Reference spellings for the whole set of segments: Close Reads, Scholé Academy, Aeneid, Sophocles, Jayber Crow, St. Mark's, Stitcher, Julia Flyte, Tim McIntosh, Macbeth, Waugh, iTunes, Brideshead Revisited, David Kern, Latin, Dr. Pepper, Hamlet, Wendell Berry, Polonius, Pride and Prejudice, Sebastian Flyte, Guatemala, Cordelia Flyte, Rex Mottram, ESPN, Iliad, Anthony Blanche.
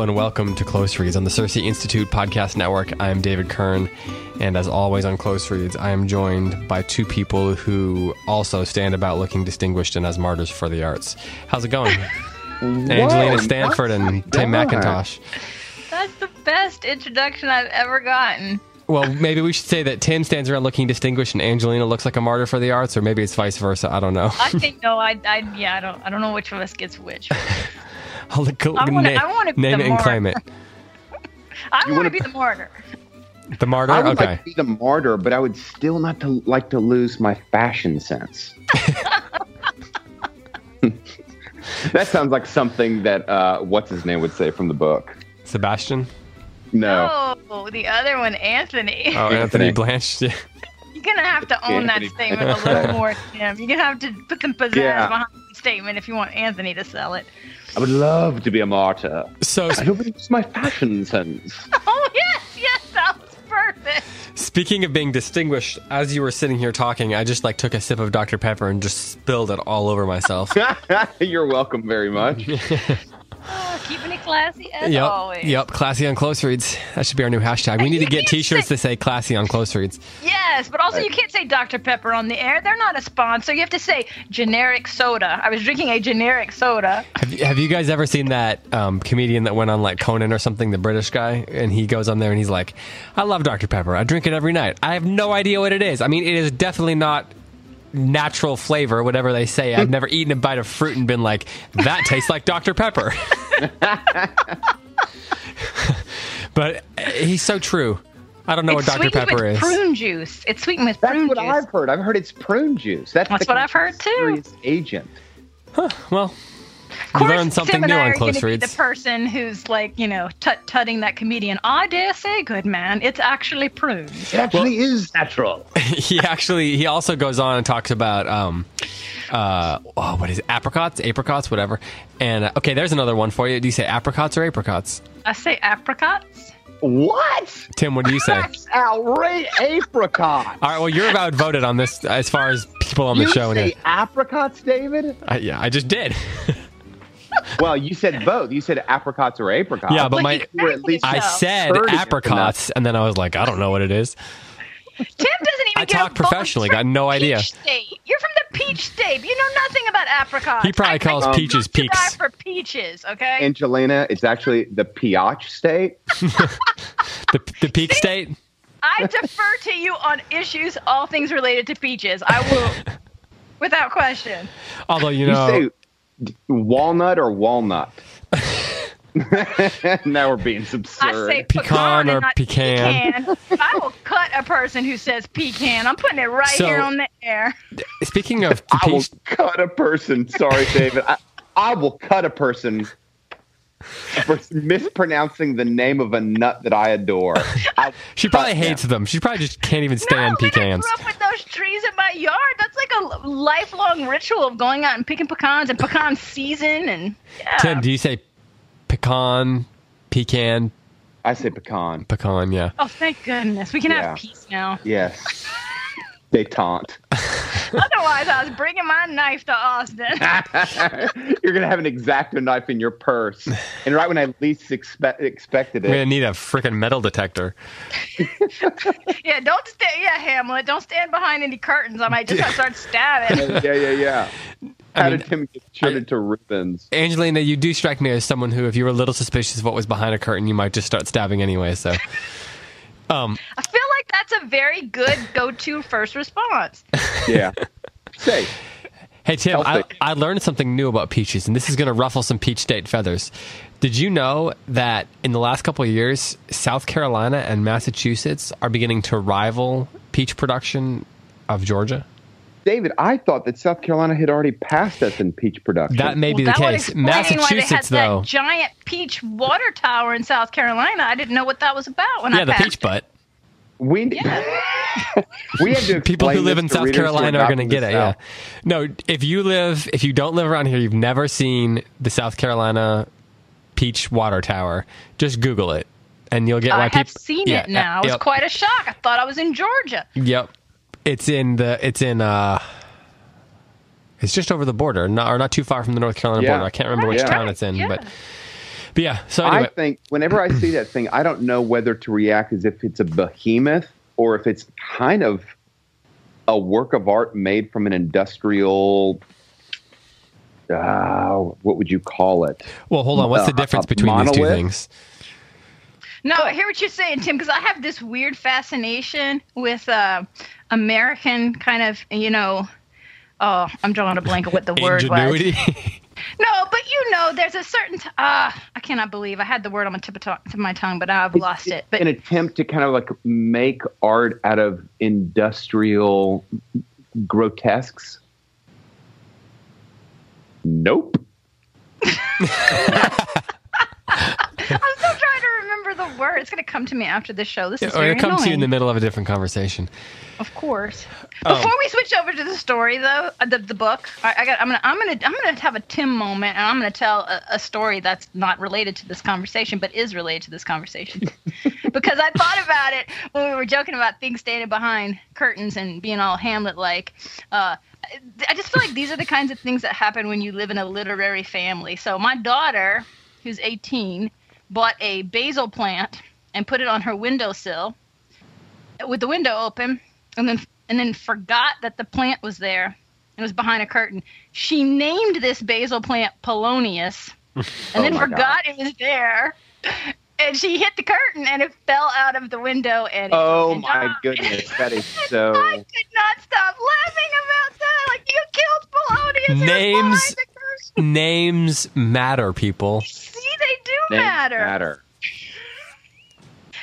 Hello and welcome to Close Reads on the Circe Institute Podcast Network. I'm David Kern, and as always on Close Reads, I am joined by two people who also stand about looking distinguished and as martyrs for the arts. How's it going? Angelina Stanford and Tim McIntosh. That's the best introduction I've ever gotten. Well, maybe we should say that Tim stands around looking distinguished and Angelina looks like a martyr for the arts, or maybe it's vice versa. I don't know. I don't know which of us gets which. I want to be name it and claim it. I want to be the martyr. The martyr? I would like to be the martyr, but I would still not like to lose my fashion sense. That sounds like something that what's-his-name would say from the book. Sebastian? No. Oh, the other one, Anthony. Oh, Anthony Blanche. Yeah. You're going to have to own that statement a little more, Tim. You're going to have to put some pizzazz behind the statement if you want Anthony to sell it. I would love to be a martyr. So I hope it's my fashion sense. Oh, yes, that was perfect. Speaking of being distinguished, as you were sitting here talking, I just took a sip of Dr. Pepper and just spilled it all over myself. You're welcome very much. Keeping it classy as always. Yep, classy on Close Reads. That should be our new hashtag. We need to get t-shirts to say classy on Close Reads. Yes, but also you can't say Dr. Pepper on the air. They're not a sponsor. You have to say generic soda. I was drinking a generic soda. Have you guys ever seen that comedian that went on Conan or something, the British guy? And he goes on there and he's like, I love Dr. Pepper. I drink it every night. I have no idea what it is. I mean, it is definitely not natural flavor, whatever they say. I've never eaten a bite of fruit and been like, that tastes like Dr. Pepper. But he's so true. I don't know what Dr. Pepper is. It's sweetened with prune juice. That's what I've heard. I've heard it's prune juice. That's what I've heard too. Agent. Huh, well, you learned something new on Close Reads. Of course, Tim and I are going to be the person who's tutting that comedian. I dare say, good man, it's actually prune. It actually is natural. He also goes on and talks about apricots, whatever. And okay, there's another one for you. Do you say apricots or apricots? I say apricots. What? Tim, what do you say? That's outrageous. Apricots. All right, well, you're about voted on this as far as people on the show. You say apricots, David? I just did. Well, you said both. You said apricots or apricots. Yeah, but I said apricots, and then I was like, I don't know what it is. Tim doesn't even get it. I talk professionally. Got no idea. You're from the Peach State. You know nothing about apricots. He probably calls peaches peaks. I for peaches, okay? Angelina, it's actually the Peach State. the Peak State? I defer to you on issues, all things related to peaches. I will, without question. Although, you say walnut or walnut? Now we're being absurd. I say pecan or pecan. I will cut a person who says pecan. I'm putting it here on the air. Speaking of, I will cut a person. Sorry, David. I will cut a person for mispronouncing the name of a nut that I adore. She probably hates them. She probably just can't even stand pecans. I grew up with those trees in my yard. That's a lifelong ritual of going out and picking pecans and pecan season. And Tim, do you say pecan? I say pecan. Pecan, yeah. Oh, thank goodness. We can have peace now. Yes. Detente. Otherwise, I was bringing my knife to Austin. You're going to have an X-Acto knife in your purse. And right when I least expected it. We're going to need a freaking metal detector. Hamlet, don't stand behind any curtains. I might just start stabbing. Yeah. How did Tim get shredded to ribbons? Angelina, you do strike me as someone who, if you were a little suspicious of what was behind a curtain, you might just start stabbing anyway. So, I feel like that's a very good go-to first response. Yeah. Hey, Tim, I learned something new about peaches, and this is going to ruffle some Peach State feathers. Did you know that in the last couple of years, South Carolina and Massachusetts are beginning to rival peach production of Georgia? David, I thought that South Carolina had already passed us in peach production. That may be the case. Massachusetts, why they had that giant peach water tower in South Carolina. I didn't know what that was about when I passed. Yeah, the peach butt. We had to. People who live in South Carolina are going to get it. Yeah. No, if you don't live around here, you've never seen the South Carolina peach water tower. Just Google it, and you'll get why people. I have seen it now. It was quite a shock. I thought I was in Georgia. Yep. It's just over the border, not too far from the North Carolina border. I can't remember which town it's in, but But yeah, so anyway. I think whenever I see that thing, I don't know whether to react as if it's a behemoth or if it's kind of a work of art made from an industrial, what would you call it? Well, hold on. What's the difference between monolith? These two things? No, I hear what you're saying, Tim, because I have this weird fascination with American kind of, you know, oh, I'm drawing a blank of what the word ingenuity? Was. No, but you know, there's a certain I cannot believe I had the word on the tip of my tongue, but I've lost it. But an attempt to kind of like make art out of industrial grotesques. Nope. I'm still trying to remember the word. It's going to come to me after the show. This is very annoying. Or it comes to you in the middle of a different conversation. Of course. Before we switch over to the story, though, the book, I'm going to have a Tim moment, and I'm going to tell a story that's not related to this conversation, but is related to this conversation. Because I thought about it when we were joking about things standing behind curtains and being all Hamlet-like. I just feel like these are the kinds of things that happen when you live in a literary family. So my daughter, who's 18, bought a basil plant and put it on her windowsill with the window open and then forgot that the plant was there. It was behind a curtain. She named this basil plant Polonius and then forgot it was there. And she hit the curtain and it fell out of the window. And oh my goodness, that is so... I could not stop laughing about that. Like, you killed Polonius. Names matter, people. They do matter.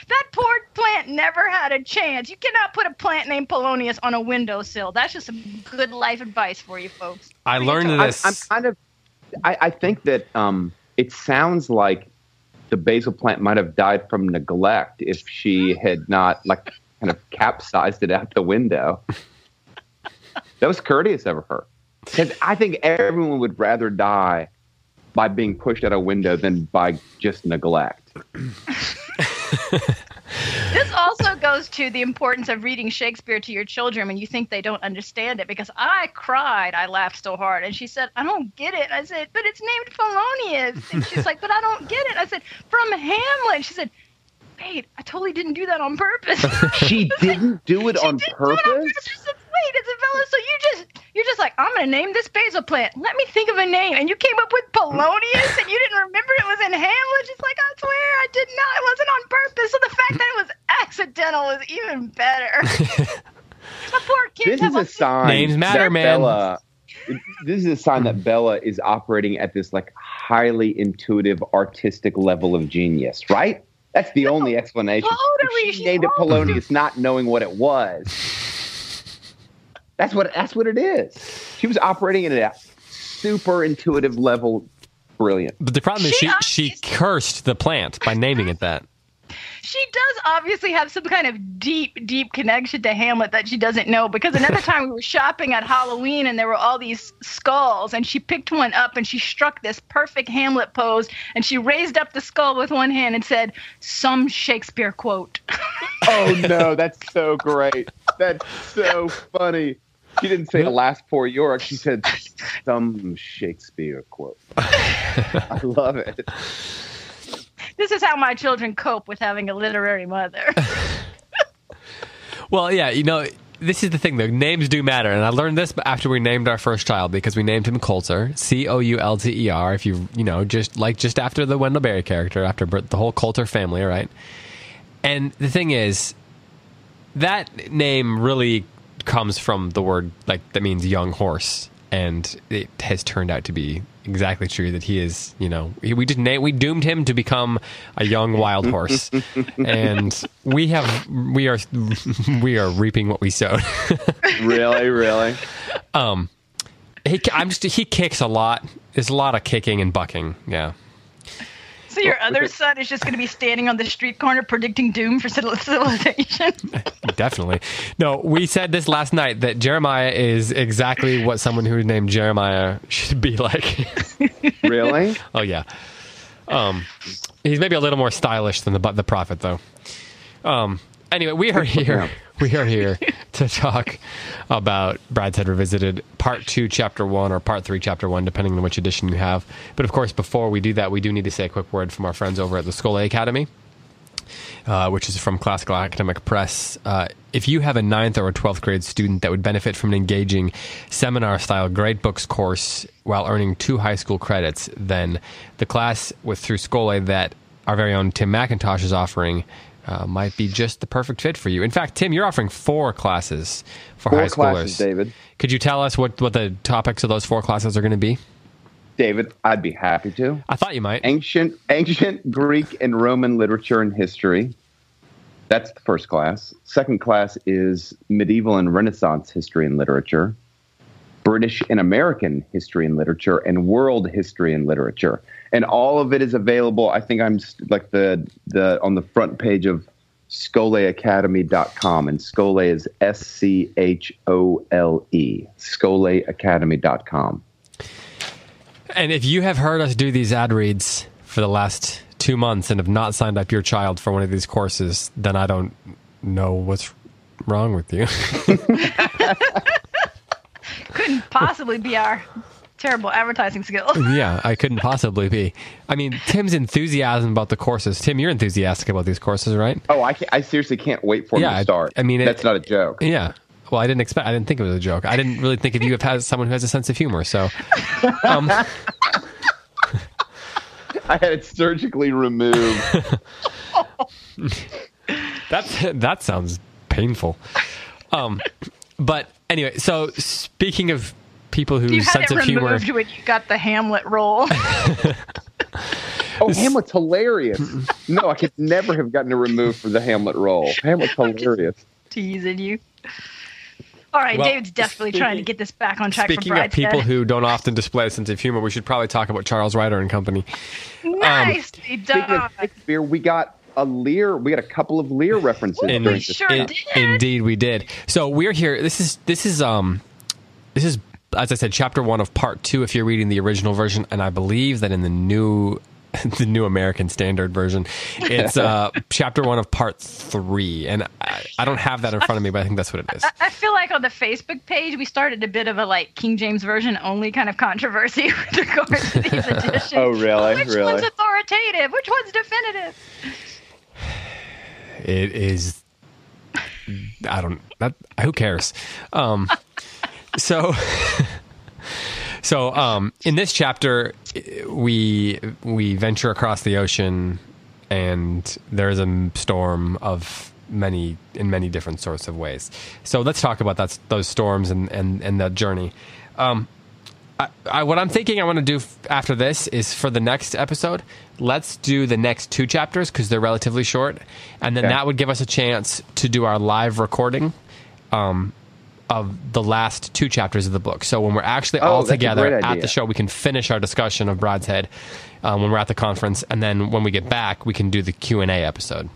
That poor plant never had a chance. You cannot put a plant named Polonius on a windowsill. That's just some good life advice for you folks. I learned this. I think that it sounds like the basil plant might have died from neglect if she had not like kind of capsized it out the window. That was courteous of her. Because I think everyone would rather die by being pushed out a window than by just neglect. This also goes to the importance of reading Shakespeare to your children when you think they don't understand it, because I cried. I laughed so hard. And she said, I don't get it. I said, but it's named Polonius. And she's like, but I don't get it. I said, from Hamlet. She said, wait, I totally didn't do that on purpose. She didn't do it on purpose? She didn't do it on purpose. She said, wait, Isabella, so you're just like, I'm going to name this basil plant. Let me think of a name. And you came up with Polonius, and you didn't remember it was in Hamlet. She's like, I swear, I did not. It wasn't on purpose. So the fact that it was accidental was even better. My poor kids have a sign. Names matter, man. This is a sign that Bella is operating at this like highly intuitive, artistic level of genius, right? That's the only explanation. Totally. She named it Polonius not knowing what it was. That's what it is. She was operating at a super intuitive level. Brilliant. But the problem is she cursed the plant by naming it that. She does obviously have some kind of deep, deep connection to Hamlet that she doesn't know, because another time we were shopping at Halloween and there were all these skulls, and she picked one up and she struck this perfect Hamlet pose, and she raised up the skull with one hand and said, some Shakespeare quote. Oh no, that's so great. That's so funny. She didn't say the last poor York. She said some Shakespeare quote. I love it. This is how my children cope with having a literary mother. Well, yeah, you know, this is the thing, though. Names do matter. And I learned this after we named our first child, because we named him Coulter, C-O-U-L-T-E-R, if you know, just after the Wendell Berry character, after the whole Coulter family, right? And the thing is, that name really comes from the word, like, that means young horse. And it has turned out to be exactly true that he is, you know, we doomed him to become a young wild horse. And we are reaping what we sowed. Really? He kicks a lot. There's a lot of kicking and bucking. Yeah. So your other son is just going to be standing on the street corner predicting doom for civilization. Definitely. No, we said this last night that Jeremiah is exactly what someone who's named Jeremiah should be like. Really? Oh, yeah. He's maybe a little more stylish than the prophet, though. Anyway, we are here. We are here to talk about Brideshead Revisited, Part 2, Chapter 1, or Part 3, Chapter 1, depending on which edition you have. But of course, before we do that, we do need to say a quick word from our friends over at the Scholé Academy, which is from Classical Academic Press. If you have a 9th or a 12th grade student that would benefit from an engaging seminar-style grade books course while earning 2 high school credits, then the class through Scholé that our very own Tim McIntosh is offering might be just the perfect fit for you. In fact, Tim, you're offering 4 classes for high schoolers. 4 classes, David. Could you tell us what the topics of those 4 classes are going to be? David, I'd be happy to. I thought you might. Ancient Greek and Roman literature and history. That's the first class. Second class is medieval and Renaissance history and literature, British and American history and literature, and world history and literature. And all of it is available. I think I'm like the on the front page of ScholeAcademy.com, and Scholé is SCHOLE, ScholeAcademy.com. And if you have heard us do these ad reads for the last 2 months and have not signed up your child for one of these courses, then I don't know what's wrong with you. Couldn't possibly be our terrible advertising skill. Yeah, I couldn't possibly be. I mean, Tim's enthusiasm about the courses. Tim, you're enthusiastic about these courses, right? Oh, I seriously can't wait for them to start. I mean, that's not a joke. Yeah. Well, I didn't think it was a joke. I didn't really think of you as someone who has a sense of humor. So, I had it surgically removed. That sounds painful. But anyway, so speaking of people whose sense of humor, you had it removed when you got the Hamlet role. Oh, Hamlet's hilarious! No, I could never have gotten it removed for the Hamlet role. Hamlet's hilarious. Teasing you. All right, well, David's desperately trying to get this back on track. Speaking of people who don't often display a sense of humor, we should probably talk about Charles Ryder and company. Nicely done. Speaking of Shakespeare, we got a Lear. We got a couple of Lear references. Indeed, we did. So we're here. This is as I said, chapter 1 of part 2. If you're reading the original version, and I believe that in the new American Standard version, it's chapter 1 of part 3, and I don't have that in front of me, but I think that's what it is. I feel like on the Facebook page we started a bit of a King James version only kind of controversy with regard to these editions. Oh, really? Which one's authoritative? Which one's definitive? It is. Who cares? So in this chapter, we venture across the ocean, and there is a storm in many different sorts of ways. So let's talk about those storms and that journey. What I'm thinking I want to do after this is, for the next episode, let's do the next 2 chapters because they're relatively short, and then that would give us a chance to do our live recording of the last 2 chapters of the book. So when we're actually all together at the show, we can finish our discussion of Brideshead when we're at the conference, and then when we get back, we can do the Q&A episode.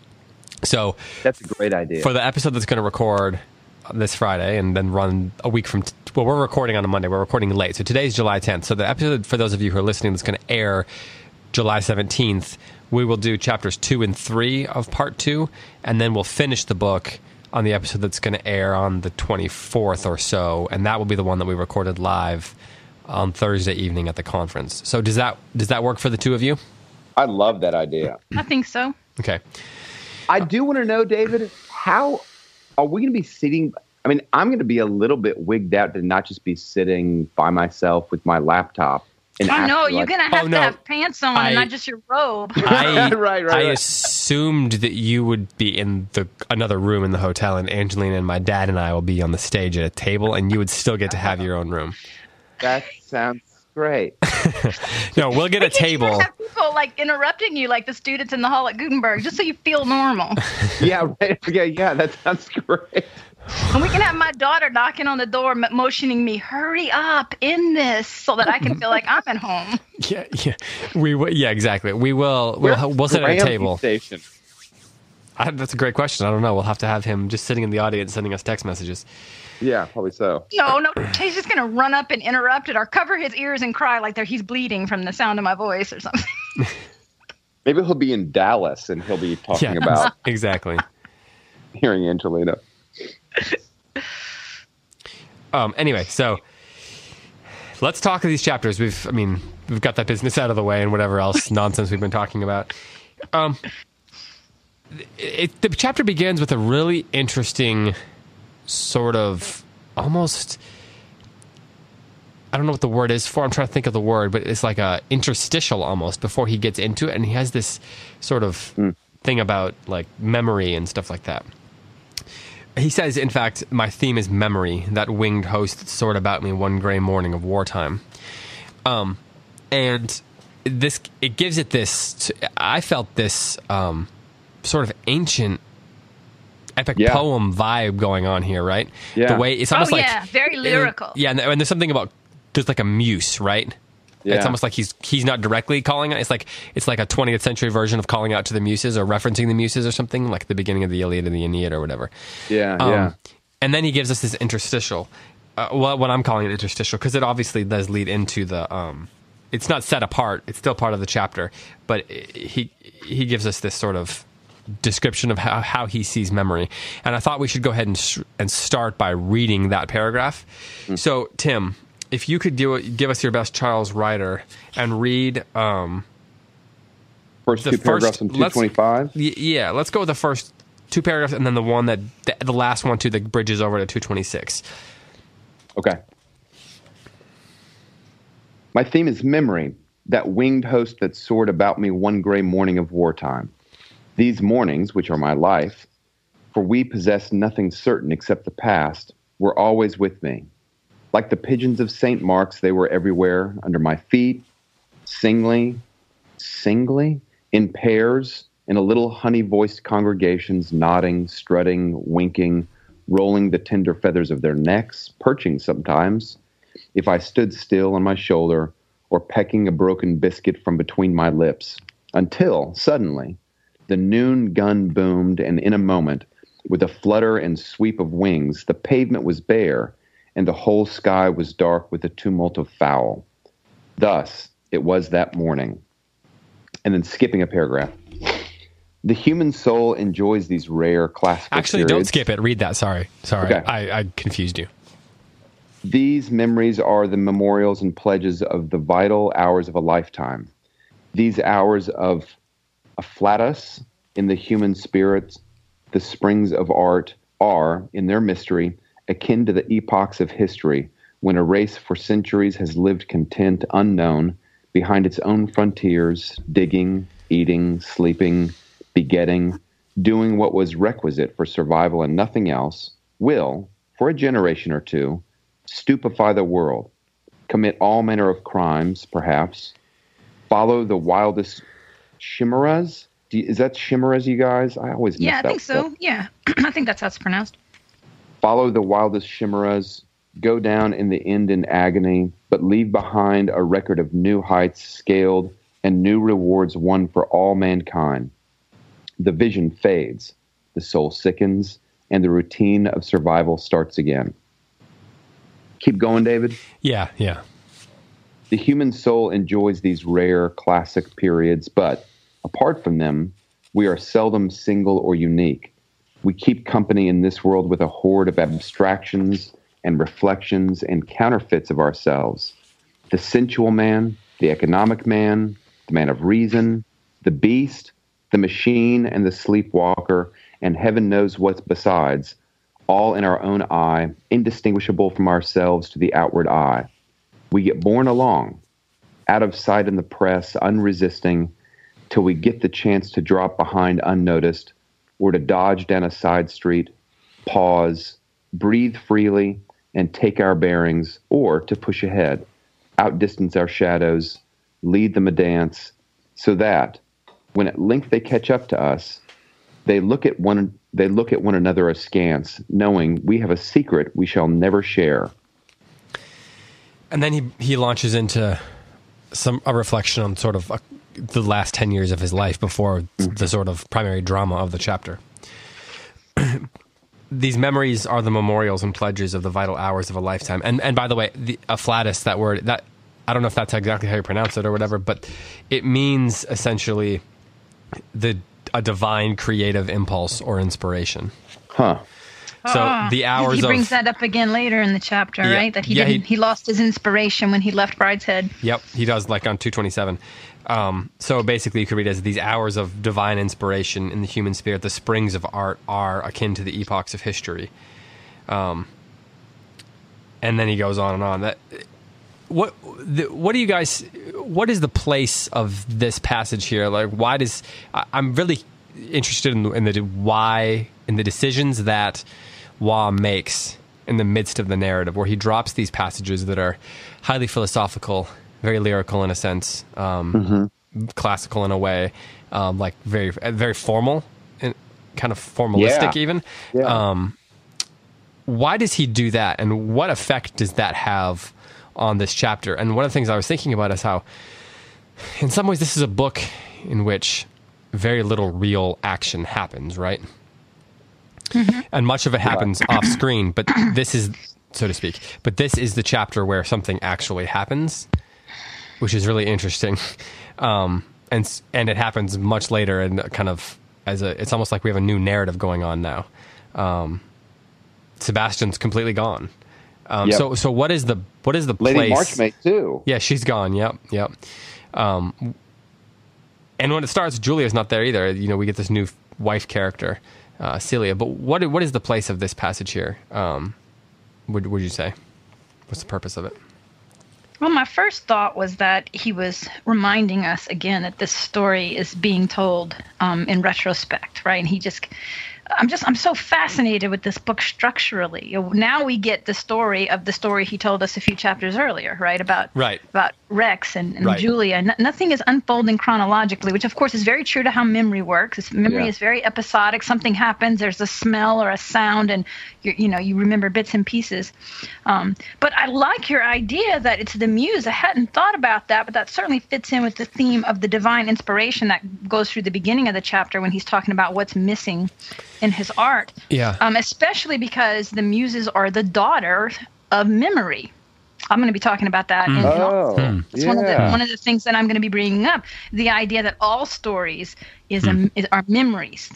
So that's a great idea. For the episode that's going to record this Friday and then run a week from... well, we're recording on a Monday. We're recording late. So today's July 10th. So the episode, for those of you who are listening, that's going to air July 17th, we will do chapters 2 and 3 of part 2, and then we'll finish the book on the episode that's going to air on the 24th or so, and that will be the one that we recorded live on Thursday evening at the conference. So does that work for the two of you? I love that idea. I think so. Okay. I do want to know, David, how are we going to be sitting? I mean, I'm going to be a little bit wigged out to not just be sitting by myself with my laptop. Oh, no, you're going to have pants on and not just your robe. I assumed that you would be in another room in the hotel, and Angelina and my dad and I will be on the stage at a table, and you would still get to have your own room. That sounds great. No, we'll get a table. You have people interrupting you like the students in the hall at Gutenberg, just so you feel normal. Yeah, right. Yeah, that sounds great. And we can have my daughter knocking on the door, motioning me, hurry up in this, so that I can feel like I'm at home. Yeah. Exactly. We will. We'll sit at a table. That's a great question. I don't know. We'll have to have him just sitting in the audience, sending us text messages. Yeah, probably so. No. He's just going to run up and interrupt it, or cover his ears and cry like he's bleeding from the sound of my voice or something. Maybe he'll be in Dallas and he'll be talking about exactly hearing Angelina. Anyway, so let's talk of these chapters. We've got that business out of the way and whatever else nonsense we've been talking about. The chapter begins with a really interesting sort of almost, I don't know what the word is for. I'm trying to think of the word, but it's like a interstitial almost before he gets into it. And he has this sort of thing about like memory and stuff like that. He says, in fact, my theme is memory, that winged host that soared about me one gray morning of wartime. And this, it gives it this, I felt this sort of ancient epic poem vibe going on here, right? Yeah. The way it's almost very lyrical. And there's something about there's like a muse, right? Yeah. It's almost like he's not directly calling out. It's like a 20th century version of calling out to the muses or referencing the muses or something, like the beginning of the Iliad and the Aeneid or whatever. Yeah. And then he gives us this interstitial. What I'm calling an interstitial, because it obviously does lead into the. It's not set apart. It's still part of the chapter, but he gives us this sort of description of how he sees memory. And I thought we should go ahead and start by reading that paragraph. Mm. So, Tim, if you could give us your best Charles Ryder and read first two paragraphs in 225. Let's go with the first two paragraphs and then the one that the last one too that bridges over to 226. Okay. My theme is memory, that winged host that soared about me one gray morning of wartime. These mornings, which are my life, for we possess nothing certain except the past, were always with me. Like the pigeons of St. Mark's, they were everywhere, under my feet, singly, in pairs, in a little honey-voiced congregations, nodding, strutting, winking, rolling the tender feathers of their necks, perching sometimes, if I stood still on my shoulder, or pecking a broken biscuit from between my lips, until, suddenly, the noon gun boomed, and in a moment, with a flutter and sweep of wings, the pavement was bare, and the whole sky was dark with the tumult of fowl. Thus it was that morning. And then skipping a paragraph. The human soul enjoys these rare classical periods. Don't skip it. Read that. Sorry. Okay. I confused you. These memories are the memorials and pledges of the vital hours of a lifetime. These hours of afflatus in the human spirit, the springs of art, are, in their mystery, akin to the epochs of history, when a race for centuries has lived content, unknown, behind its own frontiers, digging, eating, sleeping, begetting, doing what was requisite for survival and nothing else, will, for a generation or two, stupefy the world, commit all manner of crimes, perhaps, follow the wildest chimeras. Is that chimeras, you guys? I always miss that. Yeah, I think so. Yeah, I think that's how it's pronounced. Follow the wildest chimeras, go down in the end in agony, but leave behind a record of new heights scaled and new rewards won for all mankind. The vision fades, the soul sickens, and the routine of survival starts again. Keep going, David. Yeah. The human soul enjoys these rare classic periods, but apart from them, we are seldom single or unique. We keep company in this world with a horde of abstractions and reflections and counterfeits of ourselves. The sensual man, the economic man, the man of reason, the beast, the machine, and the sleepwalker, and heaven knows what besides, all in our own eye, indistinguishable from ourselves to the outward eye. We get borne along, out of sight in the press, unresisting, till we get the chance to drop behind unnoticed, or to dodge down a side street, pause, breathe freely, and take our bearings, or to push ahead, outdistance our shadows, lead them a dance, so that, when at length they catch up to us, they look at one another askance, knowing we have a secret we shall never share. And then he launches into a reflection on sort of the last 10 years of his life before the sort of primary drama of the chapter. These memories are the memorials and pledges of the vital hours of a lifetime. And by the way, the afflatus, that word, that I don't know if that's exactly how you pronounce it or whatever, but it means essentially a divine creative impulse or inspiration. Huh. So the hours he brings that up again later in the chapter, yeah, right? That he lost his inspiration when he left Brideshead. Yep, he does, like on 227. So basically you could read it as these hours of divine inspiration in the human spirit, the springs of art, are akin to the epochs of history. And then he goes on and on. What do you guys, what is the place of this passage here? Like, why does, I'm really interested in the why, in the decisions that Waugh makes in the midst of the narrative, where he drops these passages that are highly philosophical, very lyrical in a sense, classical in a way, like very, very formal and kind of formalistic even. Yeah. Why does he do that? And what effect does that have on this chapter? And one of the things I was thinking about is how, in some ways, this is a book in which very little real action happens, right? Mm-hmm. And much of it happens off screen, but this is, so to speak, but this is the chapter where something actually happens, which is really interesting. And it happens much later, and kind of it's almost like we have a new narrative going on now. Sebastian's completely gone. Yep. So what is the place? Lady Marchmain too. Yeah, she's gone. Yep. And when it starts, Julia's not there either. You know, we get this new wife character, Celia. But what is the place of this passage here? Would you say? What's the purpose of it? Well, my first thought was that he was reminding us again that this story is being told in retrospect, right? And he just. I'm so fascinated with this book structurally. Now we get the story he told us a few chapters earlier, right? About Rex and right. Julia. Nothing is unfolding chronologically, which of course is very true to how memory works. Memory is very episodic. Something happens, there's a smell or a sound, and you remember bits and pieces. But I like your idea that it's the muse. I hadn't thought about that, but that certainly fits in with the theme of the divine inspiration that goes through the beginning of the chapter when he's talking about what's missing in his art, especially because the muses are the daughter of memory. I'm going to be talking about that. It's one of the things that I'm going to be bringing up, the idea that all stories are memories.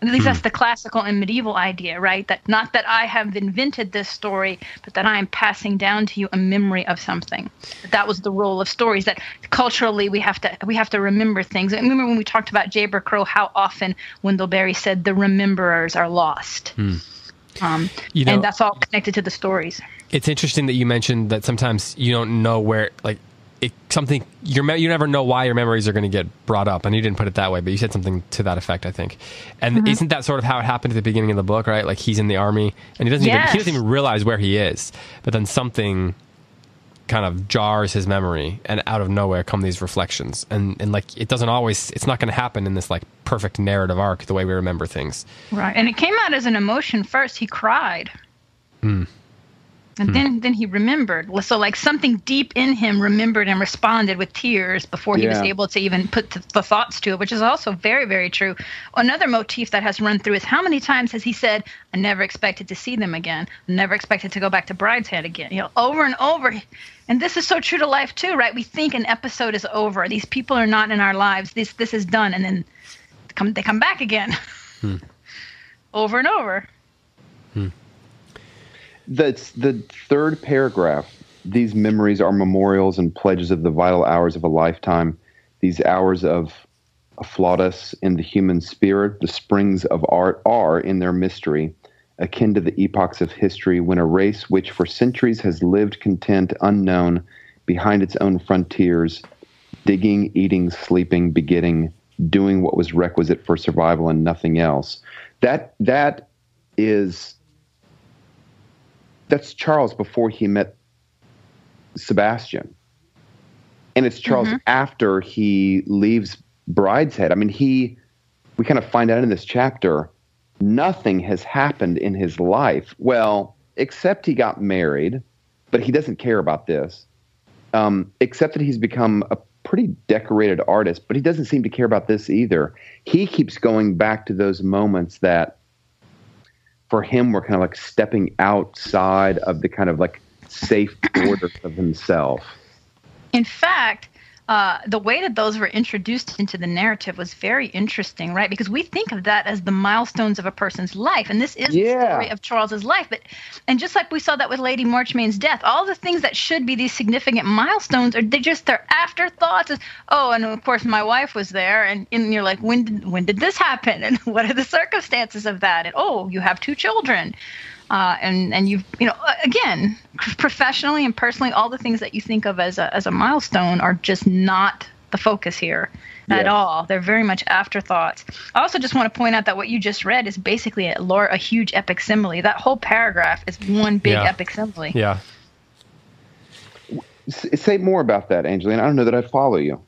At least that's the classical and medieval idea, right? That not that I have invented this story, but that I am passing down to you a memory of something. That was the role of stories, that culturally we have to remember things. I remember when we talked about Jayber Crow, how often Wendell Berry said the rememberers are lost. And that's all connected to the stories. It's interesting that you mentioned that sometimes you don't know where, like, you never know why your memories are going to get brought up, and you didn't put it that way, but you said something to that effect, I think. And isn't that sort of how it happened at the beginning of the book, right? Like, he's in the army, and he doesn't even realize where he is, but then something kind of jars his memory, and out of nowhere come these reflections, and like, it doesn't always, it's not going to happen in this like perfect narrative arc the way we remember things, right? And it came out as an emotion first. He cried. And then he remembered. So like something deep in him remembered and responded with tears before he was able to even put the thoughts to it, which is also very, very true. Another motif that has run through is how many times has he said, I never expected to see them again. I never expected to go back to Brideshead again. Over and over. And this is so true to life too, right? We think an episode is over. These people are not in our lives. This is done. And then they come back again. Over and over. That's the third paragraph. These memories are memorials and pledges of the vital hours of a lifetime. These hours of afflatus in the human spirit, the springs of art, are in their mystery akin to the epochs of history, when a race which for centuries has lived content, unknown, behind its own frontiers, digging, eating, sleeping, begetting, doing what was requisite for survival and nothing else. That's Charles before he met Sebastian. And it's Charles after he leaves Brideshead. I mean, we kind of find out in this chapter, nothing has happened in his life. Well, except he got married, but he doesn't care about this. Except that he's become a pretty decorated artist, but he doesn't seem to care about this either. He keeps going back to those moments that, for him, we're kind of like stepping outside of the kind of like safe borders of himself. In fact, the way that those were introduced into the narrative was very interesting, right? Because we think of that as the milestones of a person's life. And this is the story of Charles's life. And just like we saw that with Lady Marchmain's death, all the things that should be these significant milestones are they're afterthoughts. Oh, and of course, my wife was there. And you're like, when did this happen? And what are the circumstances of that? And oh, you have two children. And you've, again, professionally and personally, all the things that you think of as a milestone are just not the focus here at all. They're very much afterthoughts. I also just want to point out that what you just read is basically a huge epic simile. That whole paragraph is one big epic simile. Yeah. Say more about that, Angelina. I don't know that I follow you.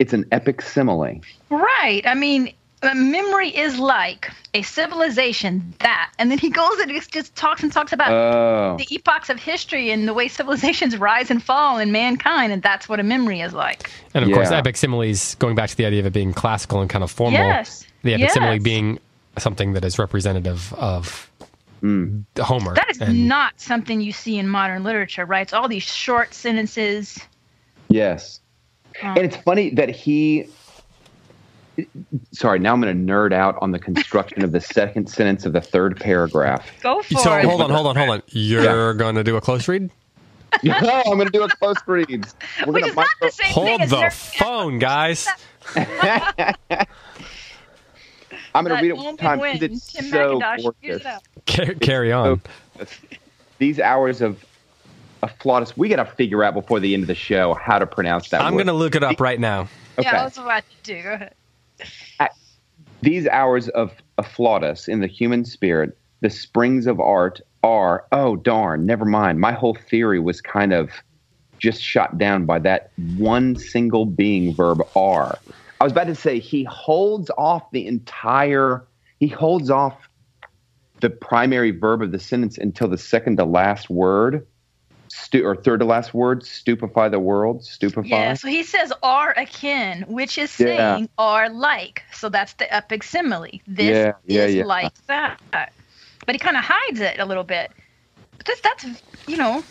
It's an epic simile. Right. I mean, memory is like a civilization that, and then he goes and just talks about the epochs of history and the way civilizations rise and fall in mankind, and that's what a memory is like. And of course, epic similes, going back to the idea of it being classical and kind of formal, the epic simile being something that is representative of Homer. That is not something you see in modern literature, right? It's all these short sentences. Yes. And it's funny that he... Sorry, now I'm going to nerd out on the construction of the second sentence of the third paragraph. Go for it. Hold on. You're going to do a close read? No, I'm going to do a close read. Which is not the same thing as... Hold the phone, guys. I'm going to read it one time because it's Tim so gorgeous. Carry on. So, these hours of afflatus, we got to figure out before the end of the show how to pronounce that word. I'm going to look it up right now. Okay. Yeah, I was about to do. Go ahead. These hours of afflatus in the human spirit, the springs of art are, oh, darn, never mind. My whole theory was kind of just shot down by that one single being verb are. I was about to say he holds off the primary verb of the sentence until the second to last word. Or third to last word, stupefy the world, stupefy. Yeah, so he says are akin, which is saying are like. So that's the epic simile. This is like that. But he kind of hides it a little bit. But you know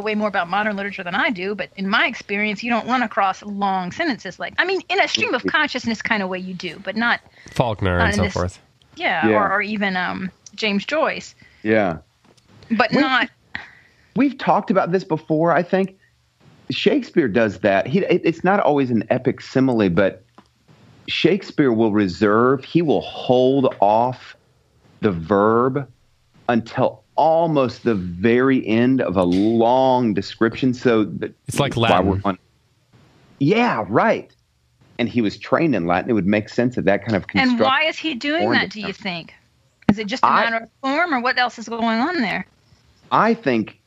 way more about modern literature than I do, but in my experience, you don't run across long sentences like, I mean, in a stream of consciousness kind of way you do, but not Faulkner and so forth. Yeah, yeah. Or even James Joyce. Yeah. But not... We've talked about this before, I think. Shakespeare does that. It's not always an epic simile, but Shakespeare will reserve, he will hold off the verb until almost the very end of a long description. So it's like Latin. Yeah, right. And he was trained in Latin. It would make sense of that kind of construction. And why is he doing that, do you think? Is it just a matter of form, or what else is going on there? I think...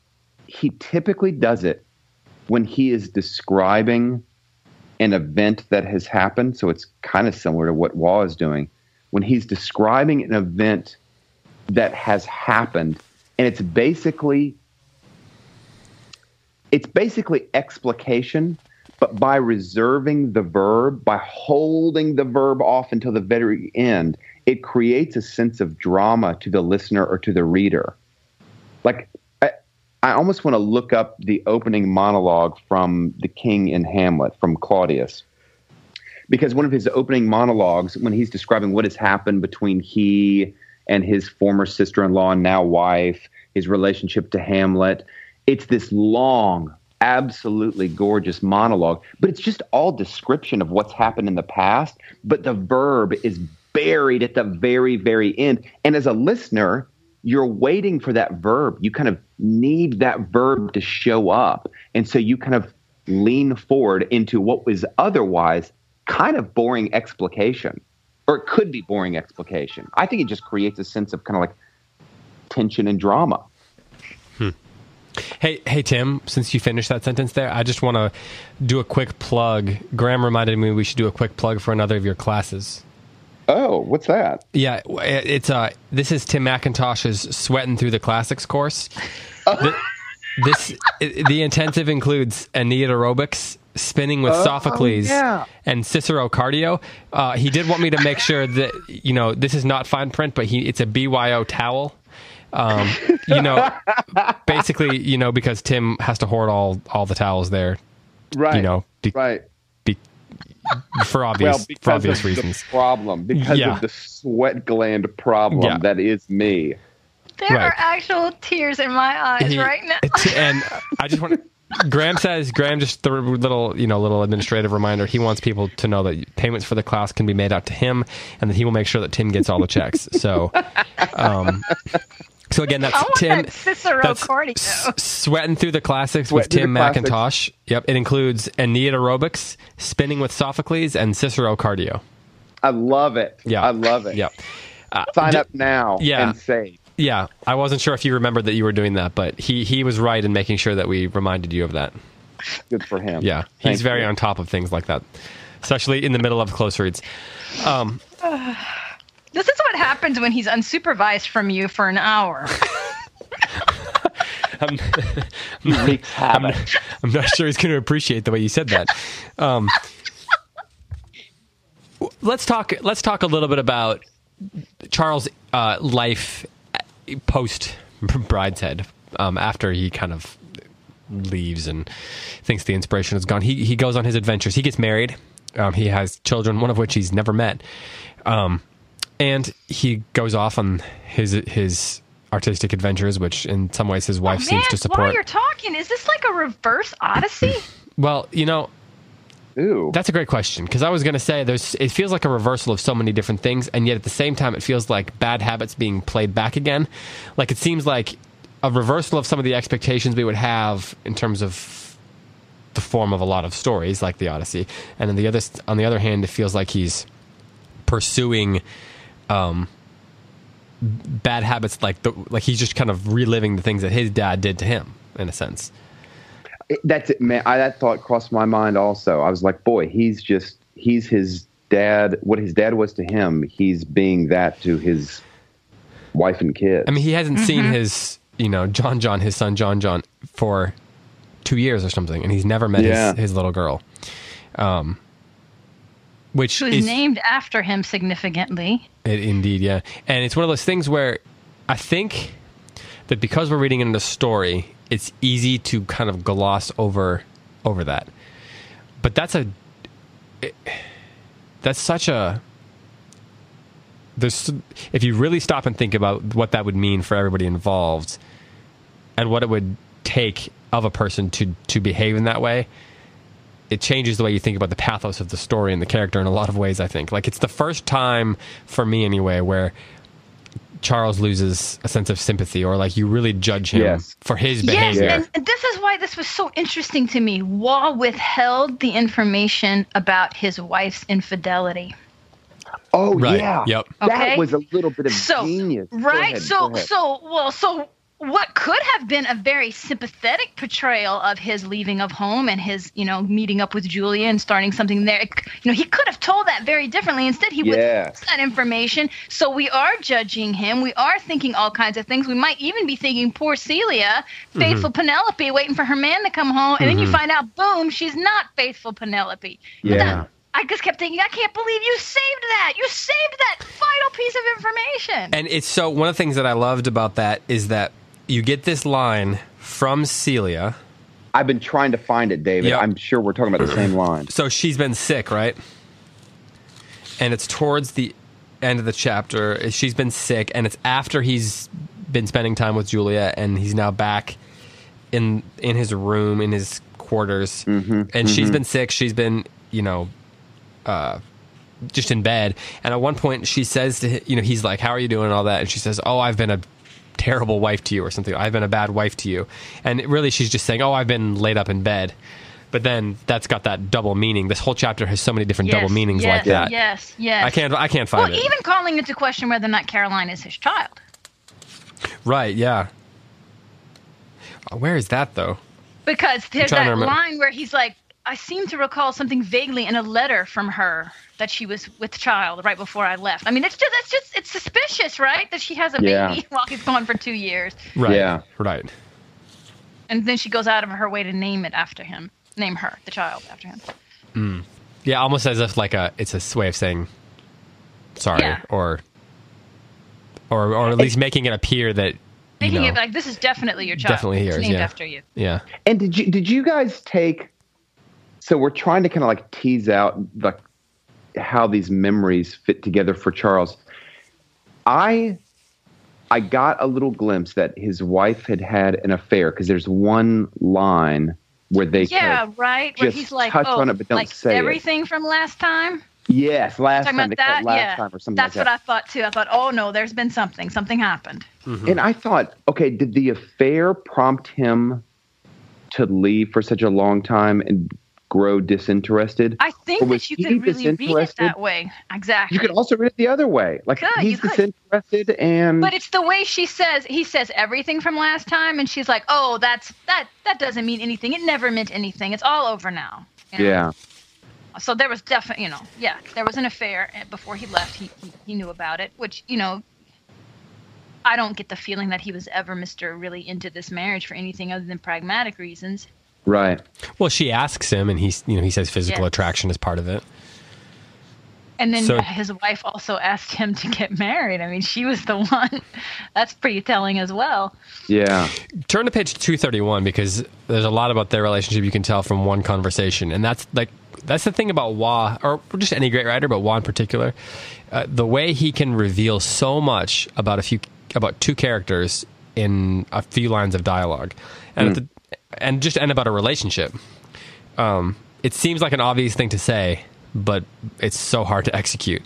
he typically does it when he is describing an event that has happened. So it's kind of similar to what Waugh is doing. When he's describing an event that has happened, and it's basically explication, but by reserving the verb, by holding the verb off until the very end, it creates a sense of drama to the listener or to the reader. Like, I almost want to look up the opening monologue from the king in Hamlet, from Claudius, because one of his opening monologues, when he's describing what has happened between he and his former sister-in-law and now wife, his relationship to Hamlet, it's this long, absolutely gorgeous monologue, but it's just all description of what's happened in the past, but the verb is buried at the very, very end. And as a listener, you're waiting for that verb. You kind of need that verb to show up. And so you kind of lean forward into what was otherwise kind of boring explication, or it could be boring explication. I think it just creates a sense of kind of like tension and drama. Hey, Tim, since you finished that sentence there, I just want to do a quick plug. Graham reminded me we should do a quick plug for another of your classes. Oh, what's that? Yeah, it's this is Tim McIntosh's Sweating Through the Classics course. The intensive includes Aeneid aerobics, spinning with Sophocles, and Cicero cardio. He did want me to make sure that, this is not fine print, but it's a BYO towel. Basically, because Tim has to hoard all the towels there. Right, for obvious reasons. The problem, because of the sweat gland problem that is me. There are actual tears in my eyes right now. And I just want to... Graham just the little administrative reminder, he wants people to know that payments for the class can be made out to him, and that he will make sure that Tim gets all the checks. So, so again, that's Tim. That Cicero that's Cordy, sweating through the classics with Tim McIntosh. Yep, it includes Aeneid aerobics, spinning with Sophocles, and Cicero cardio. I love it. Yeah, I love it. Yeah, sign up now. Yeah. And save. Yeah, I wasn't sure if you remembered that you were doing that, but he was right in making sure that we reminded you of that. Good for him. Yeah, he's very on top of things like that, especially in the middle of close reads. This is what happens when he's unsupervised from you for an hour. I'm not sure he's going to appreciate the way you said that. Let's talk a little bit about Charles' life post Brideshead, after he kind of leaves and thinks the inspiration is gone. He goes on his adventures. He gets married. He has children, one of which he's never met. And he goes off on his artistic adventures, which in some ways his wife seems to support. While you're talking, is this like a reverse Odyssey? Well, Ooh. That's a great question, because I was going to say it feels like a reversal of so many different things, and yet at the same time it feels like bad habits being played back again. Like it seems like a reversal of some of the expectations we would have in terms of the form of a lot of stories like the Odyssey, and on the other hand it feels like he's pursuing bad habits, like he's just kind of reliving the things that his dad did to him in a sense. That's it, man. That thought crossed my mind also. I was like, boy, he's his dad. What his dad was to him, he's being that to his wife and kids. I mean, he hasn't seen his, his son John, for 2 years or something, and he's never met his little girl. Which is named after him significantly. Indeed, yeah. And it's one of those things where I think that because we're reading into story, it's easy to kind of gloss over that, but if you really stop and think about what that would mean for everybody involved, and what it would take of a person to behave in that way, it changes the way you think about the pathos of the story and the character in a lot of ways. I think it's the first time for me anyway where Charles loses a sense of sympathy, or like you really judge him for his behavior. Yes, and this is why this was so interesting to me. Waugh withheld the information about his wife's infidelity. Oh, right. Yeah. Yep. Okay. That was a little bit of genius. Right. So what could have been a very sympathetic portrayal of his leaving of home and his, meeting up with Julia and starting something there. He could have told that very differently. Instead, he withholds that information. So we are judging him. We are thinking all kinds of things. We might even be thinking, poor Celia, faithful Penelope, waiting for her man to come home. And then you find out, boom, she's not faithful Penelope. Yeah. I just kept thinking, I can't believe you saved that. You saved that vital piece of information. And it's so, one of the things that I loved about that is that you get this line from Celia. I've been trying to find it, David. Yep. I'm sure we're talking about the same line. So she's been sick, right? And it's towards the end of the chapter. She's been sick, and it's after he's been spending time with Julia, and he's now back in his room, in his quarters. And she's been sick. She's been, just in bed. And at one point she says to him, he's like, how are you doing and all that? And she says, oh, I've been a terrible wife to you, or something. I've been a bad wife to you. And really she's just saying, oh, I've been laid up in bed. But then that's got that double meaning. This whole chapter has so many different double meanings like that. Yes. I can't find it. Well, even calling into question whether or not Caroline is his child. Right, yeah. Where is that, though? Because there's that line where he's like, I seem to recall something vaguely in a letter from her that she was with child right before I left. I mean, it's suspicious, right? That she has a baby while he's gone for 2 years. Right. Yeah. Right. And then she goes out of her way to name her, the child, after him. Mm. Yeah. Almost as if it's a way of saying sorry, or at least making it appear that. Making it like, this is definitely your child. Definitely yours. It's named after you. Yeah. And did you guys take So we're trying to kind of like tease out like how these memories fit together for Charles. I got a little glimpse that his wife had had an affair because there's one line where they kind of just where he's like, touch on it but don't like say everything it. From last time. Yes, last time. About that? Last time or something. That's like what I thought too. I thought, oh no, there's been something. Something happened. Mm-hmm. And I thought, okay, did the affair prompt him to leave for such a long time and grow disinterested? I think that you could really read it that way. Exactly. You could also read it the other way. Like he's disinterested and. But it's the way she says. He says everything from last time, and she's like, "Oh, that doesn't mean anything. It never meant anything. It's all over now." You know? Yeah. So there was definitely, there was an affair before he left. He knew about it, which, I don't get the feeling that he was ever really into this marriage for anything other than pragmatic reasons. Right. Well, she asks him, and he says physical attraction is part of it. And then his wife also asked him to get married. I mean, she was the one. That's pretty telling as well. Yeah. Turn to page 231 because there's a lot about their relationship you can tell from one conversation, and that's like. That's the thing about Waugh, or just any great writer, but Waugh in particular. The way he can reveal so much about two characters in a few lines of dialogue, and about a relationship. It seems like an obvious thing to say, but it's so hard to execute.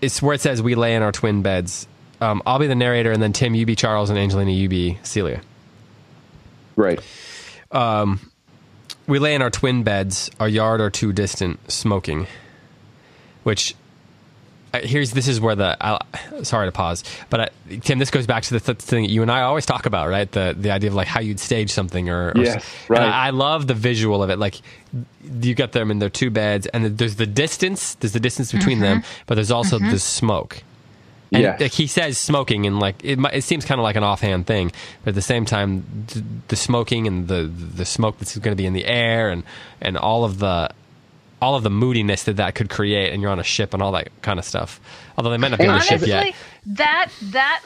It's where it says we lay in our twin beds. I'll be the narrator, and then Tim, you be Charles, and Angelina, you be Celia. Right. We lay in our twin beds, a yard or two distant, smoking. Which, this is where sorry to pause, but Tim, this goes back to the thing that you and I always talk about, right? The idea of like how you'd stage something, right. And I love the visual of it. Like you got them in their two beds, and there's the distance between them, but there's also the smoke. And he says smoking, and like it seems kind of like an offhand thing, but at the same time, the smoking and the smoke that's going to be in the air, and all of the moodiness that could create, and you're on a ship and all that kind of stuff. Although they might not be on a ship yet. That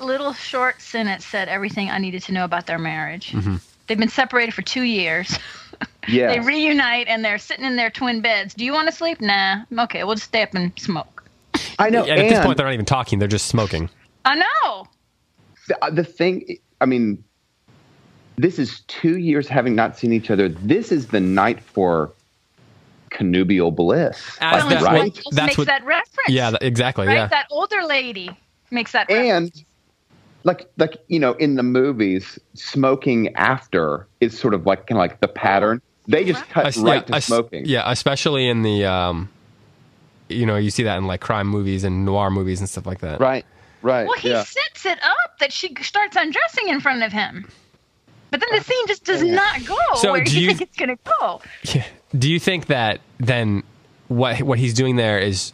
little short sentence said everything I needed to know about their marriage. Mm-hmm. They've been separated for 2 years. They reunite and they're sitting in their twin beds. Do you want to sleep? Nah. Okay, we'll just stay up and smoke. I know. And at this point, they're not even talking. They're just smoking. I know. The thing, I mean, this is 2 years having not seen each other. This is the night for connubial bliss. Right? That's what makes that reference. Yeah, exactly. Right? Yeah. That older lady makes that reference. And like, in the movies, smoking after is sort of like, kind of like the pattern. They just cut to smoking. Yeah, especially in the, you see that in like crime movies and noir movies and stuff like that. Right. Well, he sets it up that she starts undressing in front of him. But then the scene just does not go where you think it's going to go. Yeah. Do you think that then what he's doing there is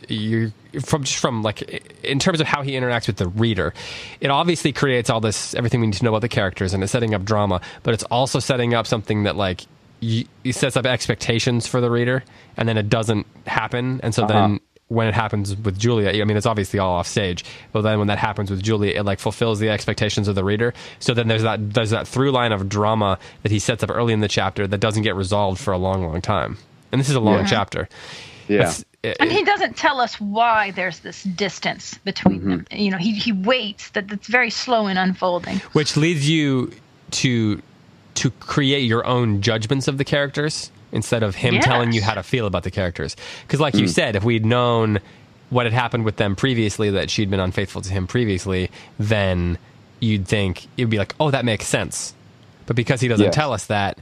from like in terms of how he interacts with the reader, it obviously creates all this, everything we need to know about the characters, and it's setting up drama, but it's also setting up something that like, it sets up expectations for the reader, and then it doesn't happen. And so then when it happens with Julia, I mean, it's obviously all off stage, but then when that happens with Julia, it like fulfills the expectations of the reader. So then there's that through line of drama that he sets up early in the chapter that doesn't get resolved for a long, long time. And this is a long chapter. Yeah. And he doesn't tell us why there's this distance between them. He waits, that's very slow in unfolding. Which leads you to create your own judgments of the characters instead of him telling you how to feel about the characters. Because like you said, if we'd known what had happened with them previously, that she'd been unfaithful to him previously, then you'd think it'd be like, oh, that makes sense. But because he doesn't tell us that,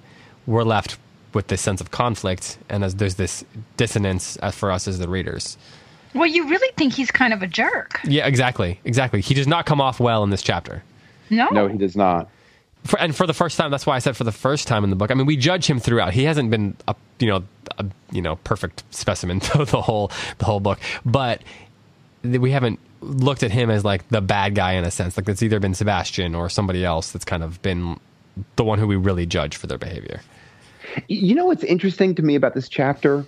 we're left with this sense of conflict, and as there's this dissonance for us as the readers. Well, you really think he's kind of a jerk. Yeah, exactly. He does not come off well in this chapter. No, he does not. For the first time, that's why I said for the first time in the book. I mean, we judge him throughout. He hasn't been a perfect specimen the whole book, but we haven't looked at him as like the bad guy in a sense. Like it's either been Sebastian or somebody else that's kind of been the one who we really judge for their behavior. You know what's interesting to me about this chapter?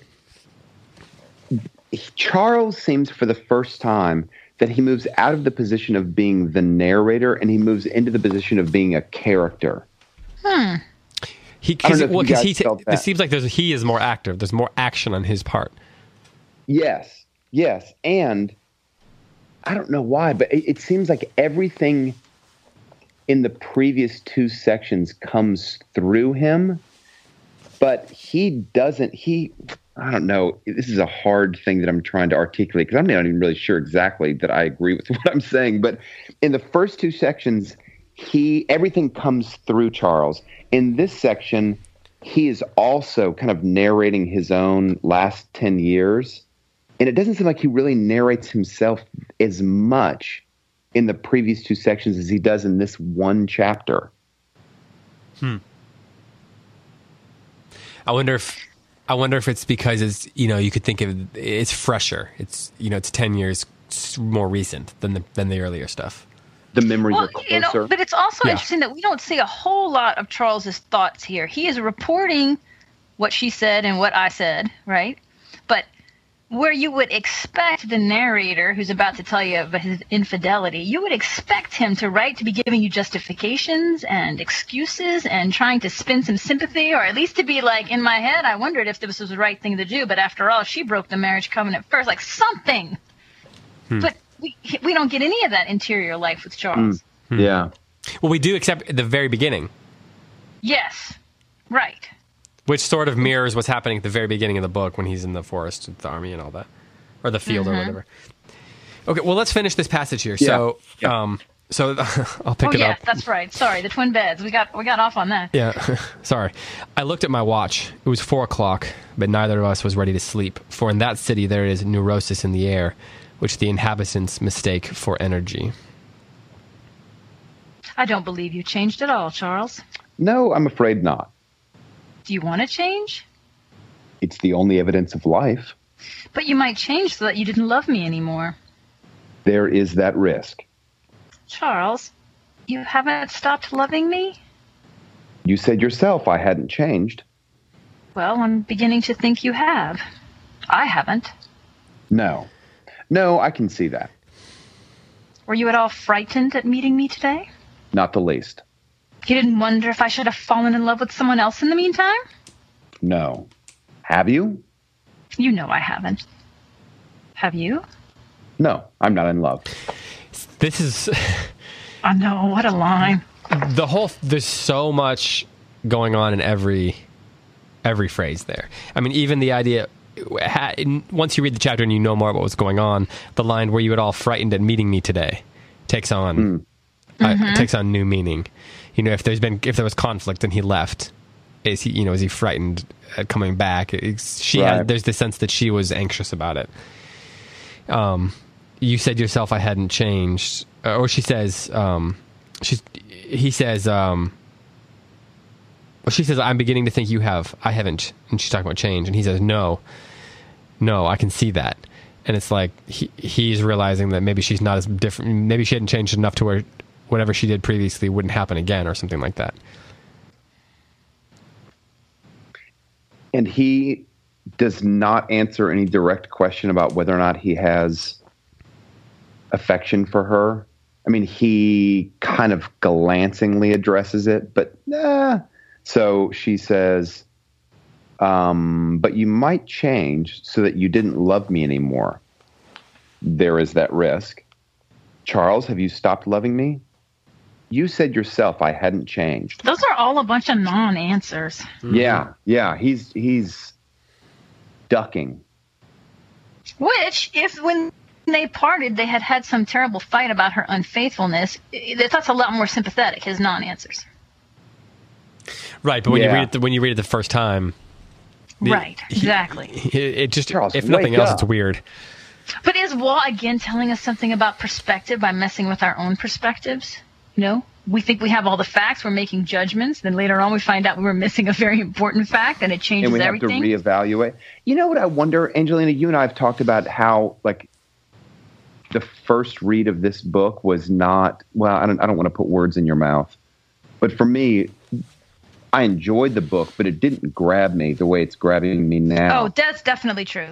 Charles seems for the first time that he moves out of the position of being the narrator and he moves into the position of being a character. It seems like he is more active. There's more action on his part. Yes. And I don't know why, but it seems like everything in the previous two sections comes through him, but I don't know. This is a hard thing that I'm trying to articulate because I'm not even really sure exactly that I agree with what I'm saying. But in the first two sections, everything comes through Charles. In this section, he is also kind of narrating his own last 10 years. And it doesn't seem like he really narrates himself as much in the previous two sections as he does in this one chapter. I wonder if it's because it's, you could think of it's fresher. It's, it's 10 years more recent than the earlier stuff. The memories are closer. But it's also interesting that we don't see a whole lot of Charles's thoughts here. He is reporting what she said and what I said, right? But where you would expect the narrator who's about to tell you about his infidelity, you would expect him to be giving you justifications and excuses and trying to spin some sympathy, or at least to be like, in my head, I wondered if this was the right thing to do, but after all, she broke the marriage covenant first, like something. But we don't get any of that interior life with Charles. Yeah. Well, we do, except at the very beginning. Yes. Right. Which sort of mirrors what's happening at the very beginning of the book when he's in the forest with the army and all that. Or the field or whatever. Okay, well, let's finish this passage here. So I'll pick it up. Oh, yeah, that's right. Sorry, the twin beds. We got off on that. Yeah, sorry. I looked at my watch. It was 4:00, but neither of us was ready to sleep. For in that city there is neurosis in the air, which the inhabitants mistake for energy. I don't believe you changed at all, Charles. No, I'm afraid not. Do you want to change? It's the only evidence of life. But you might change so that you didn't love me anymore. There is that risk. Charles, you haven't stopped loving me? You said yourself I hadn't changed. Well, I'm beginning to think you have. I haven't. No, I can see that. Were you at all frightened at meeting me today? Not the least. You didn't wonder if I should have fallen in love with someone else in the meantime? No. Have you? You know I haven't. Have you? No, I'm not in love. This is... I know, what a line. There's so much going on in every phrase there. I mean, even the idea... Once you read the chapter and you know more about what's going on, the line, were you at all frightened at meeting me today, takes on new meaning. If there was conflict and he left, is he frightened at coming back? There's the sense that she was anxious about it. You said yourself, I hadn't changed, or she says, she says, I'm beginning to think you have, I haven't. And she's talking about change. And he says, no, I can see that. And it's like, he's realizing that maybe she's not as different. Maybe she hadn't changed enough to where whatever she did previously wouldn't happen again or something like that. And he does not answer any direct question about whether or not he has affection for her. I mean, he kind of glancingly addresses it, but so she says, but you might change so that you didn't love me anymore. There is that risk. Charles, have you stopped loving me? You said yourself I hadn't changed. Those are all a bunch of non-answers. Yeah. He's ducking. Which, if when they parted, they had some terrible fight about her unfaithfulness, that's a lot more sympathetic, his non-answers. Right, but when you read it the first time... Right, exactly. It just, Charles, if nothing else, it's weird. But is Waugh again telling us something about perspective by messing with our own perspectives? We think we have all the facts, we're making judgments, then later on we find out we were missing a very important fact and it changes everything. And we have to reevaluate. You know what I wonder, Angelina, you and I have talked about how the first read of this book was not, I don't want to put words in your mouth, but for me, I enjoyed the book, but it didn't grab me the way it's grabbing me now. Oh, that's definitely true.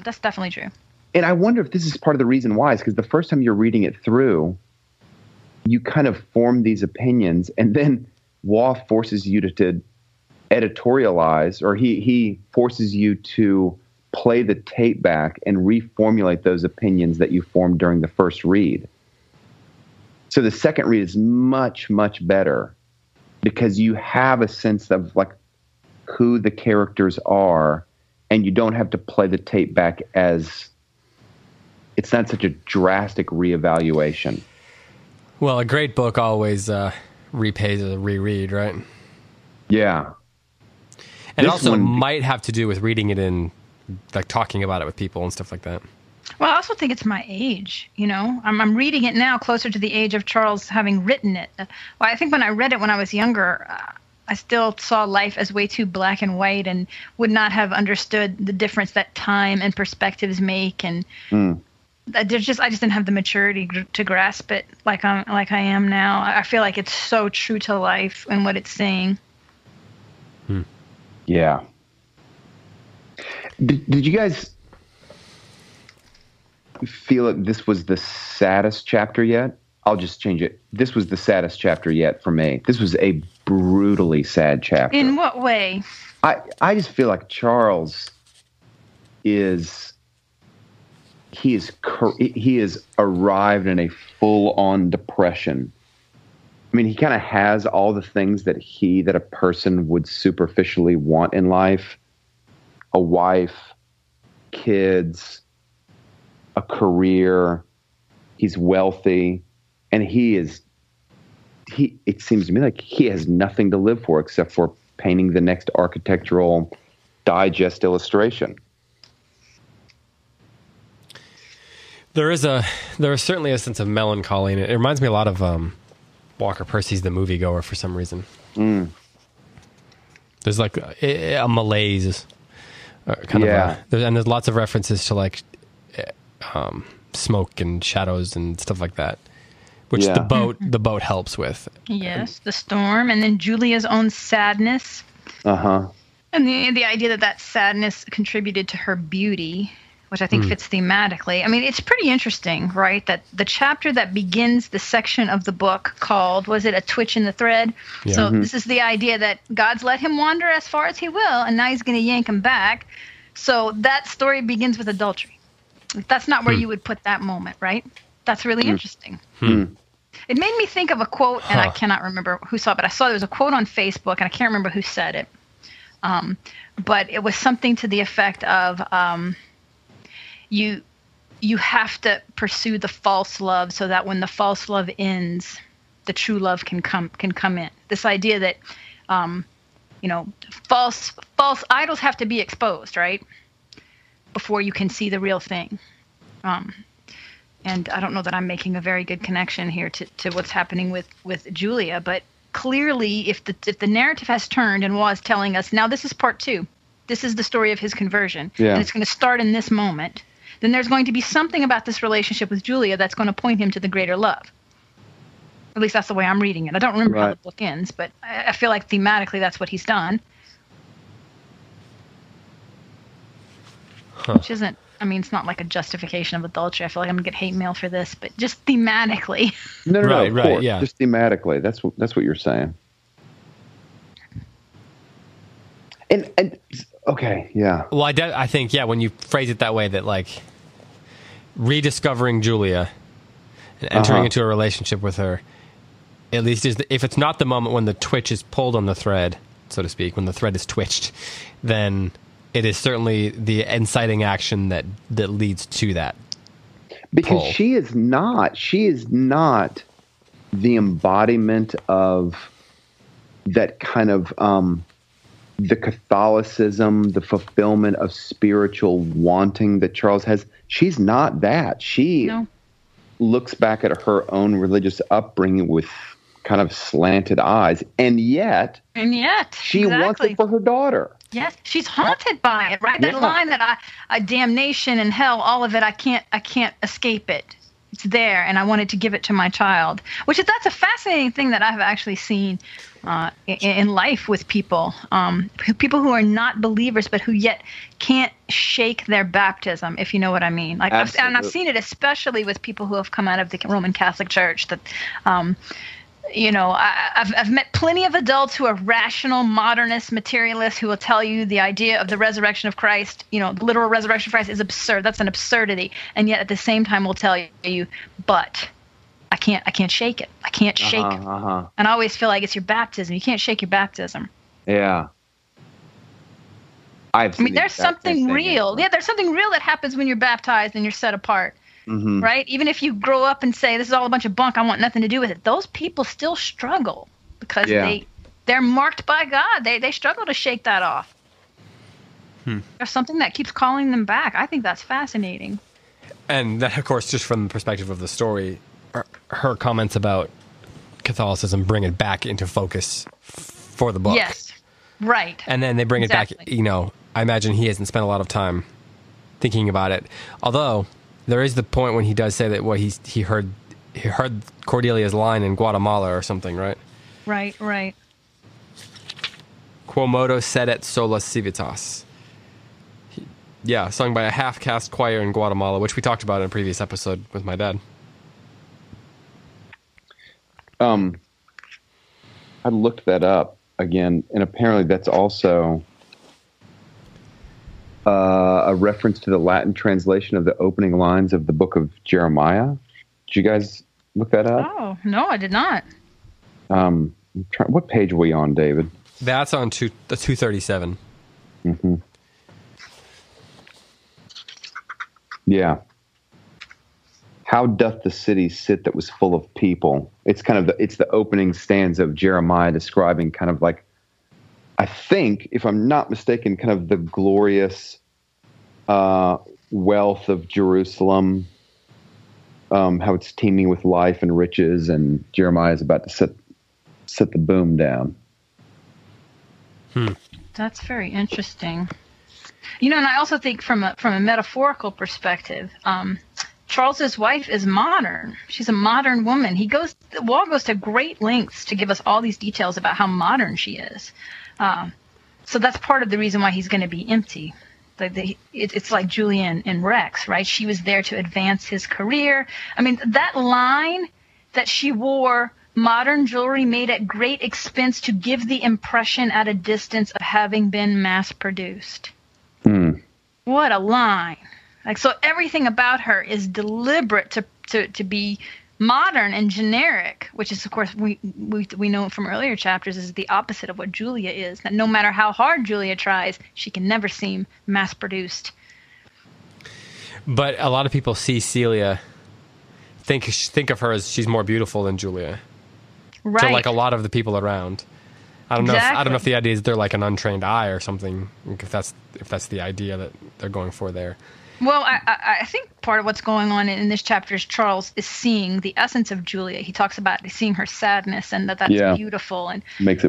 And I wonder if this is part of the reason why, is because the first time you're reading it through, you kind of form these opinions, and then Waugh forces you to editorialize, or he forces you to play the tape back and reformulate those opinions that you formed during the first read. So the second read is much, much better because you have a sense of like who the characters are, and you don't have to play the tape back as it's not such a drastic reevaluation. Well, a great book always repays a reread, right? Yeah. And it also might have to do with reading it in, like, talking about it with people and stuff like that. Well, I also think it's my age, you know. I'm reading it now closer to the age of Charles having written it. Well, I think when I read it when I was younger, I still saw life as way too black and white and would not have understood the difference that time and perspectives make. And I just didn't have the maturity to grasp it like I am now. I feel like it's so true to life and what it's saying. Hmm. Yeah. Did you guys feel like this was the saddest chapter yet? I'll just change it. This was the saddest chapter yet for me. This was a brutally sad chapter. In what way? I just feel like Charles is arrived in a full-on depression. I mean, he kind of has all the things that a person would superficially want in life: a wife, kids, a career. He's wealthy, and it seems to me like he has nothing to live for except for painting the next Architectural Digest illustration. There is certainly a sense of melancholy in it. It reminds me a lot of Walker Percy's The Moviegoer for some reason. Mm. There's like a malaise, and there's lots of references to like smoke and shadows and stuff like that, which the boat helps with. Yes, the storm, and then Julia's own sadness. Uh huh. And the idea that sadness contributed to her beauty, which I think fits thematically. I mean, it's pretty interesting, right? That the chapter that begins the section of the book called, was it A Twitch in the Thread? Yeah. So this is the idea that God's let him wander as far as he will, and now he's going to yank him back. So that story begins with adultery. That's not where you would put that moment, right? That's really interesting. Hmm. It made me think of a quote, and I cannot remember who saw it, but I saw there was a quote on Facebook, and I can't remember who said it. But it was something to the effect of... You have to pursue the false love so that when the false love ends, the true love can come in. This idea that false idols have to be exposed, right, before you can see the real thing. And I don't know that I'm making a very good connection here to what's happening with Julia, but clearly if the narrative has turned and was telling us now this is part two, this is the story of his conversion, and it's going to start in this moment, then there's going to be something about this relationship with Julia that's going to point him to the greater love. At least that's the way I'm reading it. I don't remember how the book ends, but I feel like thematically that's what he's done. Huh. Which isn't, I mean, it's not like a justification of adultery. I feel like I'm going to get hate mail for this, but just thematically. No, yeah. Just thematically. That's what you're saying. And okay, yeah. Well, I think, yeah, when you phrase it that way, that like rediscovering Julia and entering into a relationship with her, at least if it's not the moment when the twitch is pulled on the thread, so to speak, when the thread is twitched, then it is certainly the inciting action that leads to that. Because pull. She is not the embodiment of that kind of... the Catholicism, the fulfillment of spiritual wanting that Charles has. She's not that. She looks back at her own religious upbringing with kind of slanted eyes. And yet she wants it for her daughter. Yes. She's haunted by it, right? That line that I damnation and hell, all of it, I can't escape it. It's there, and I wanted to give it to my child, that's a fascinating thing that I've actually seen in life with people who are not believers, but who yet can't shake their baptism, if you know what I mean. Like, and I've seen it especially with people who have come out of the Roman Catholic Church, that You know, I've met plenty of adults who are rational, modernist, materialists who will tell you the idea of the resurrection of Christ, you know, the literal resurrection of Christ is absurd. That's an absurdity. And yet at the same time will tell you, but I can't shake it. I can't shake it. And I always feel like it's your baptism. You can't shake your baptism. Yeah. I mean, there's something real. Yeah, there's something real that happens when you're baptized and you're set apart. Mm-hmm. Right? Even if you grow up and say, this is all a bunch of bunk, I want nothing to do with it. Those people still struggle because they're marked by God. They struggle to shake that off. There's something that keeps calling them back. I think that's fascinating. And that, of course, just from the perspective of the story, her comments about Catholicism bring it back into focus for the book. Yes. Right. And then they bring it back. You know, I imagine he hasn't spent a lot of time thinking about it. Although... there is the point when he does say that what he heard Cordelia's line in Guatemala or something, right? Right, right. Quo modo sedet sola civitas. Yeah, sung by a half-caste choir in Guatemala, which we talked about in a previous episode with my dad. I looked that up again, and apparently that's also... a reference to the Latin translation of the opening lines of the Book of Jeremiah. Did you guys look that up? Oh, no, I did not. What page are we on, David? That's on 237. Mm-hmm. Yeah. How doth the city sit that was full of people? It's kind of the opening stanza of Jeremiah describing kind of like, I think, if I'm not mistaken, kind of the glorious wealth of Jerusalem, how it's teeming with life and riches, and Jeremiah is about to set the boom down. That's very interesting. You know, and I also think from a metaphorical perspective, Charles's wife is modern. She's a modern woman. Wall goes to great lengths to give us all these details about how modern she is. So that's part of the reason why he's going to be empty. It's like Julia and Rex, right? She was there to advance his career. I mean, that line that she wore, modern jewelry made at great expense to give the impression at a distance of having been mass-produced. What a line. Like, so everything about her is deliberate to be modern and generic, which is, of course, we know from earlier chapters is the opposite of what Julia is, that no matter how hard Julia tries, she can never seem mass-produced. But a lot of people see Celia, think of her as she's more beautiful than Julia. Right. To, like, a lot of the people around. I don't know if the idea is they're like an untrained eye or something, if that's the idea that they're going for there. Well, I think part of what's going on in this chapter is Charles is seeing the essence of Julia. He talks about seeing her sadness and that's beautiful and makes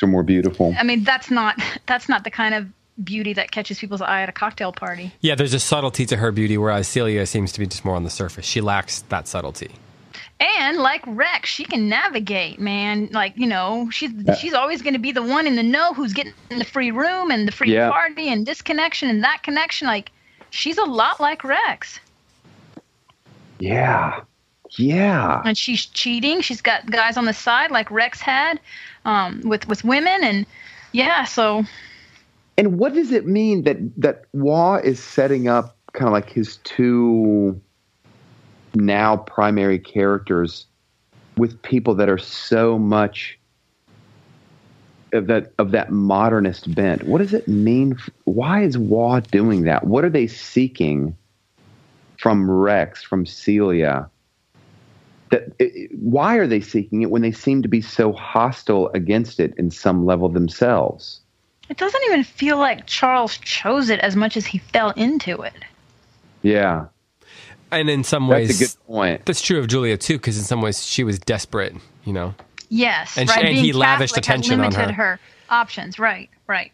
her more beautiful. I mean, that's not the kind of beauty that catches people's eye at a cocktail party. Yeah, there's a subtlety to her beauty, whereas Celia seems to be just more on the surface. She lacks that subtlety. And like Rex, she can navigate, man. Like, you know, she's always going to be the one in the know who's getting the free room and the free party and this connection and that connection. Like, she's a lot like Rex. Yeah. Yeah. And she's cheating. She's got guys on the side like Rex had with women. And yeah, so. And what does it mean that Waugh is setting up kind of like his two now primary characters with people that are so much of that modernist bent? What does it mean? Why is Waugh doing that? What are they seeking from Rex, from Celia? Why are they seeking it when they seem to be so hostile against it in some level themselves? It doesn't even feel like Charles chose it as much as he fell into it. Yeah. And in some ways, that's a good point. That's true of Julia too, because in some ways she was desperate, you know? Yes, and, right. And he lavished attention on her. Limited her options, right, right.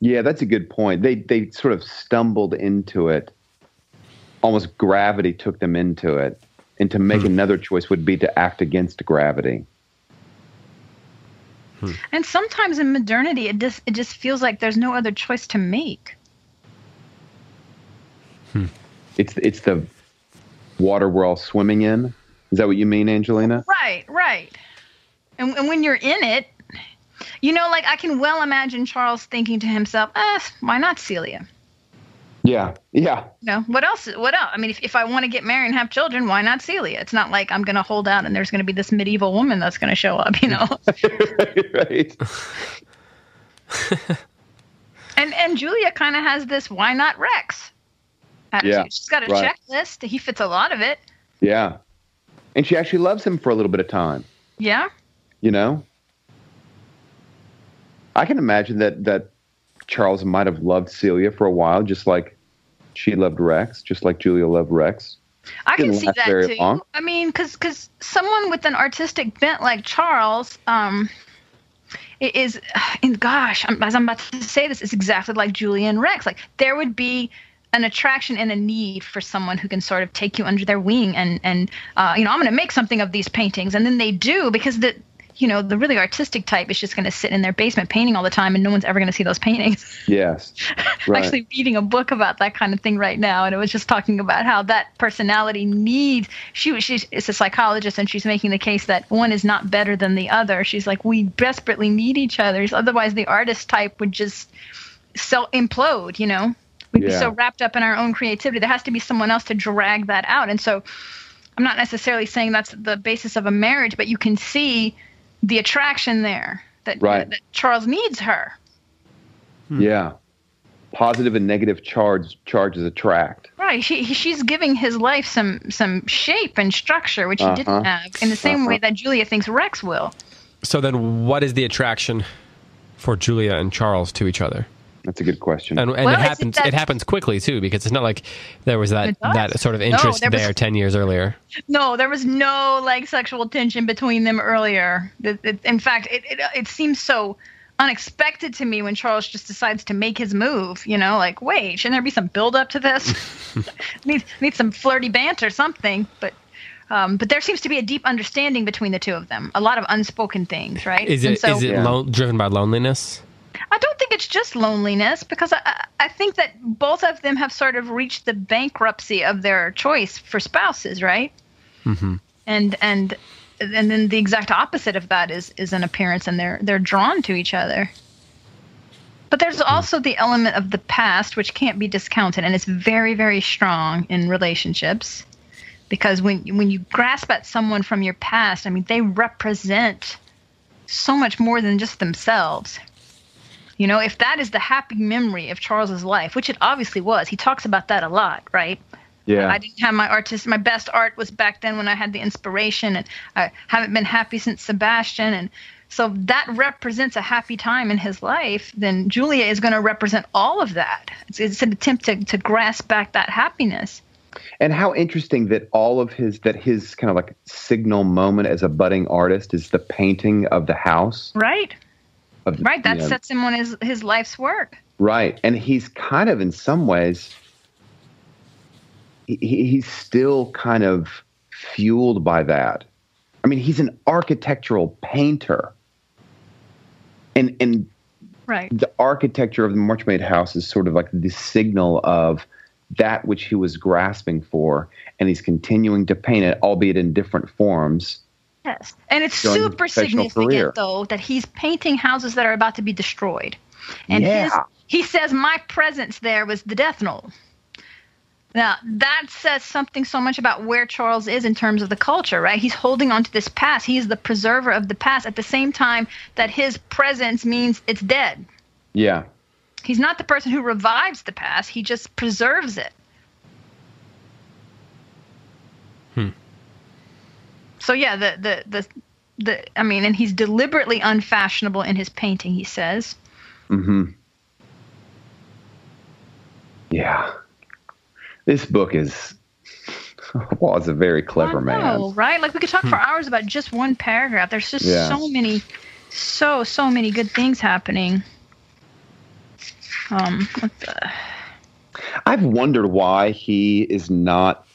Yeah, that's a good point. They sort of stumbled into it. Almost gravity took them into it. And to make another choice would be to act against gravity. And sometimes in modernity, it just feels like there's no other choice to make. It's the water we're all swimming in. Is that what you mean, Angelina? Right, right. And when you're in it, you know, like I can well imagine Charles thinking to himself, why not Celia? Yeah, yeah. You know, what else? What else? I mean, if I want to get married and have children, why not Celia? It's not like I'm going to hold out and there's going to be this medieval woman that's going to show up, you know? Right, right. And Julia kind of has this why not Rex attitude. Yeah, she's got a checklist. He fits a lot of it. Yeah. And she actually loves him for a little bit of time. Yeah. You know? I can imagine that Charles might have loved Celia for a while, just like she loved Rex, just like Julia loved Rex. I can see that, too. Long. I mean, because someone with an artistic bent like Charles is, and gosh, as I'm about to say this, it's exactly like Julia and Rex. Like, there would be an attraction and a need for someone who can sort of take you under their wing and you know, I'm going to make something of these paintings. And then they do, because you know, the really artistic type is just going to sit in their basement painting all the time and no one's ever going to see those paintings. Yes. Right. I'm actually reading a book about that kind of thing right now, and it was just talking about how that personality needs – she's a psychologist, and she's making the case that one is not better than the other. She's like, we desperately need each other. Otherwise, the artist type would just implode, you know. We'd be so wrapped up in our own creativity. There has to be someone else to drag that out. And so I'm not necessarily saying that's the basis of a marriage, but you can see – the attraction there that Charles needs her. Hmm. Yeah. Positive and negative charges attract. Right. She's giving his life some shape and structure, which he didn't have, in the same way that Julia thinks Rex will. So then what is the attraction for Julia and Charles to each other? That's a good question. And well, it happens quickly, too, because it's not like there was that sort of interest there 10 years earlier. No, there was no, like, sexual tension between them earlier. In fact, it seems so unexpected to me when Charles just decides to make his move, you know? Like, wait, shouldn't there be some build-up to this? need some flirty banter or something, but there seems to be a deep understanding between the two of them. A lot of unspoken things, right? Is it driven by loneliness? I don't think it's just loneliness, because I think that both of them have sort of reached the bankruptcy of their choice for spouses, right? Mm-hmm. And then the exact opposite of that is an appearance, and they're drawn to each other. But there's also the element of the past, which can't be discounted, and it's very, very strong in relationships, because when you grasp at someone from your past, I mean, they represent so much more than just themselves. You know, if that is the happy memory of Charles's life, which it obviously was, he talks about that a lot, right? Yeah. I didn't have my best art was back then when I had the inspiration, and I haven't been happy since Sebastian. And so that represents a happy time in his life. Then Julia is going to represent all of that. It's an attempt to grasp back that happiness. And how interesting that his kind of like signal moment as a budding artist is the painting of the house. Right. That sets him on his life's work. Right. And he's kind of, in some ways, he's still kind of fueled by that. I mean, he's an architectural painter. And right. The architecture of the Marchmaid house is sort of like the signal of that which he was grasping for, and he's continuing to paint it, albeit in different forms. Yes, and it's super significant, though, that he's painting houses that are about to be destroyed. And he says, my presence there was the death knell. Now, that says something so much about where Charles is in terms of the culture, right? He's holding on to this past. He is the preserver of the past at the same time that his presence means it's dead. Yeah. He's not the person who revives the past. He just preserves it. Hmm. So yeah, I mean, and he's deliberately unfashionable in his painting, he says. Mm-hmm. Yeah. This book is was a very clever man. Oh, right? Like, we could talk for hours about just one paragraph. There's just so many good things happening. I've wondered why he is not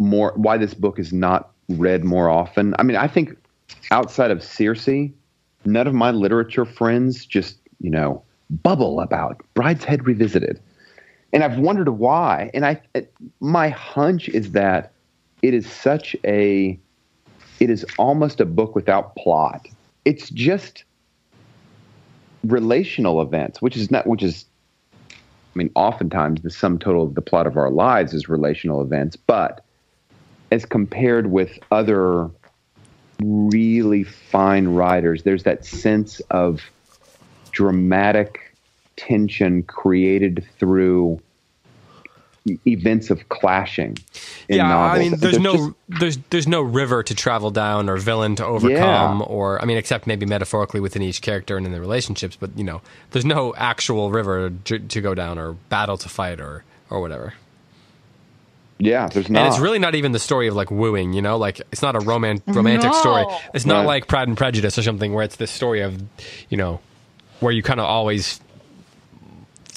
more, why this book is not read more often. I mean, I think outside of Circe, none of my literature friends just, you know, bubble about Brideshead Revisited. And I've wondered why. And my hunch is that it is such a, it is almost a book without plot. It's just relational events, I mean, oftentimes the sum total of the plot of our lives is relational events, but as compared with other really fine writers, there's that sense of dramatic tension created through events of clashing in novels. I mean, there's no river to travel down or villain to overcome, or, I mean, except maybe metaphorically within each character and in the relationships, but, you know, there's no actual river to go down or battle to fight or whatever. Yeah, there's not. And it's really not even the story of, like, wooing, you know? Like, it's not a romantic story. It's not like Pride and Prejudice or something where it's this story of, you know, where you kind of always...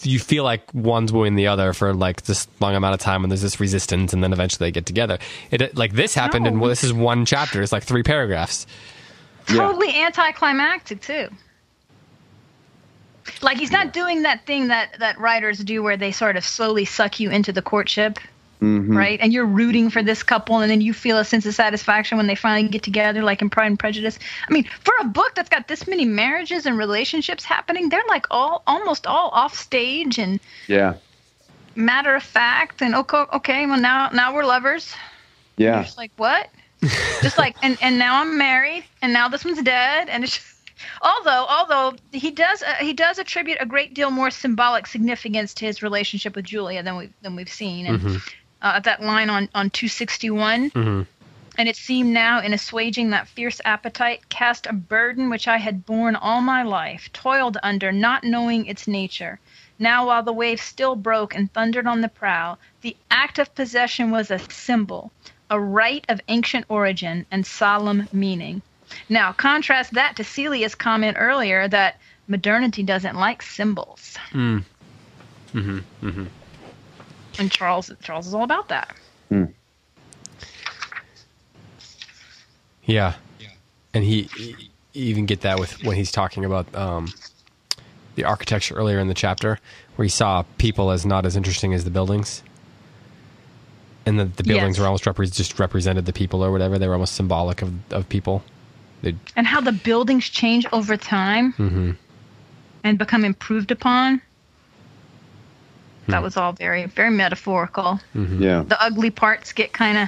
you feel like one's wooing the other for like this long amount of time and there's this resistance and then eventually they get together. It like this happened and well, this is one chapter. It's like 3 paragraphs. Totally anticlimactic too. Like he's not doing that thing that writers do where they sort of slowly suck you into the courtship. Mm-hmm. Right? And you're rooting for this couple and then you feel a sense of satisfaction when they finally get together, like in Pride and Prejudice. I mean, for a book that's got this many marriages and relationships happening, they're like almost all off stage and matter of fact and okay, well now we're lovers. Yeah. And you're just like, what? Just like and now I'm married and now this one's dead, and it's just, although he does attribute a great deal more symbolic significance to his relationship with Julia than we've seen. And that line on 261, and it seemed now in assuaging that fierce appetite cast a burden which I had borne all my life, toiled under, not knowing its nature. Now while the waves still broke and thundered on the prow, the act of possession was a symbol, a rite of ancient origin and solemn meaning. Now contrast that to Celia's comment earlier that modernity doesn't like symbols. And Charles is all about that. Yeah. And he even get that with when he's talking about the architecture earlier in the chapter, where he saw people as not as interesting as the buildings. And the buildings were almost just represented the people or whatever. They were almost symbolic of people. And how the buildings change over time and become improved upon. That was all very, very metaphorical. The ugly parts get kind of,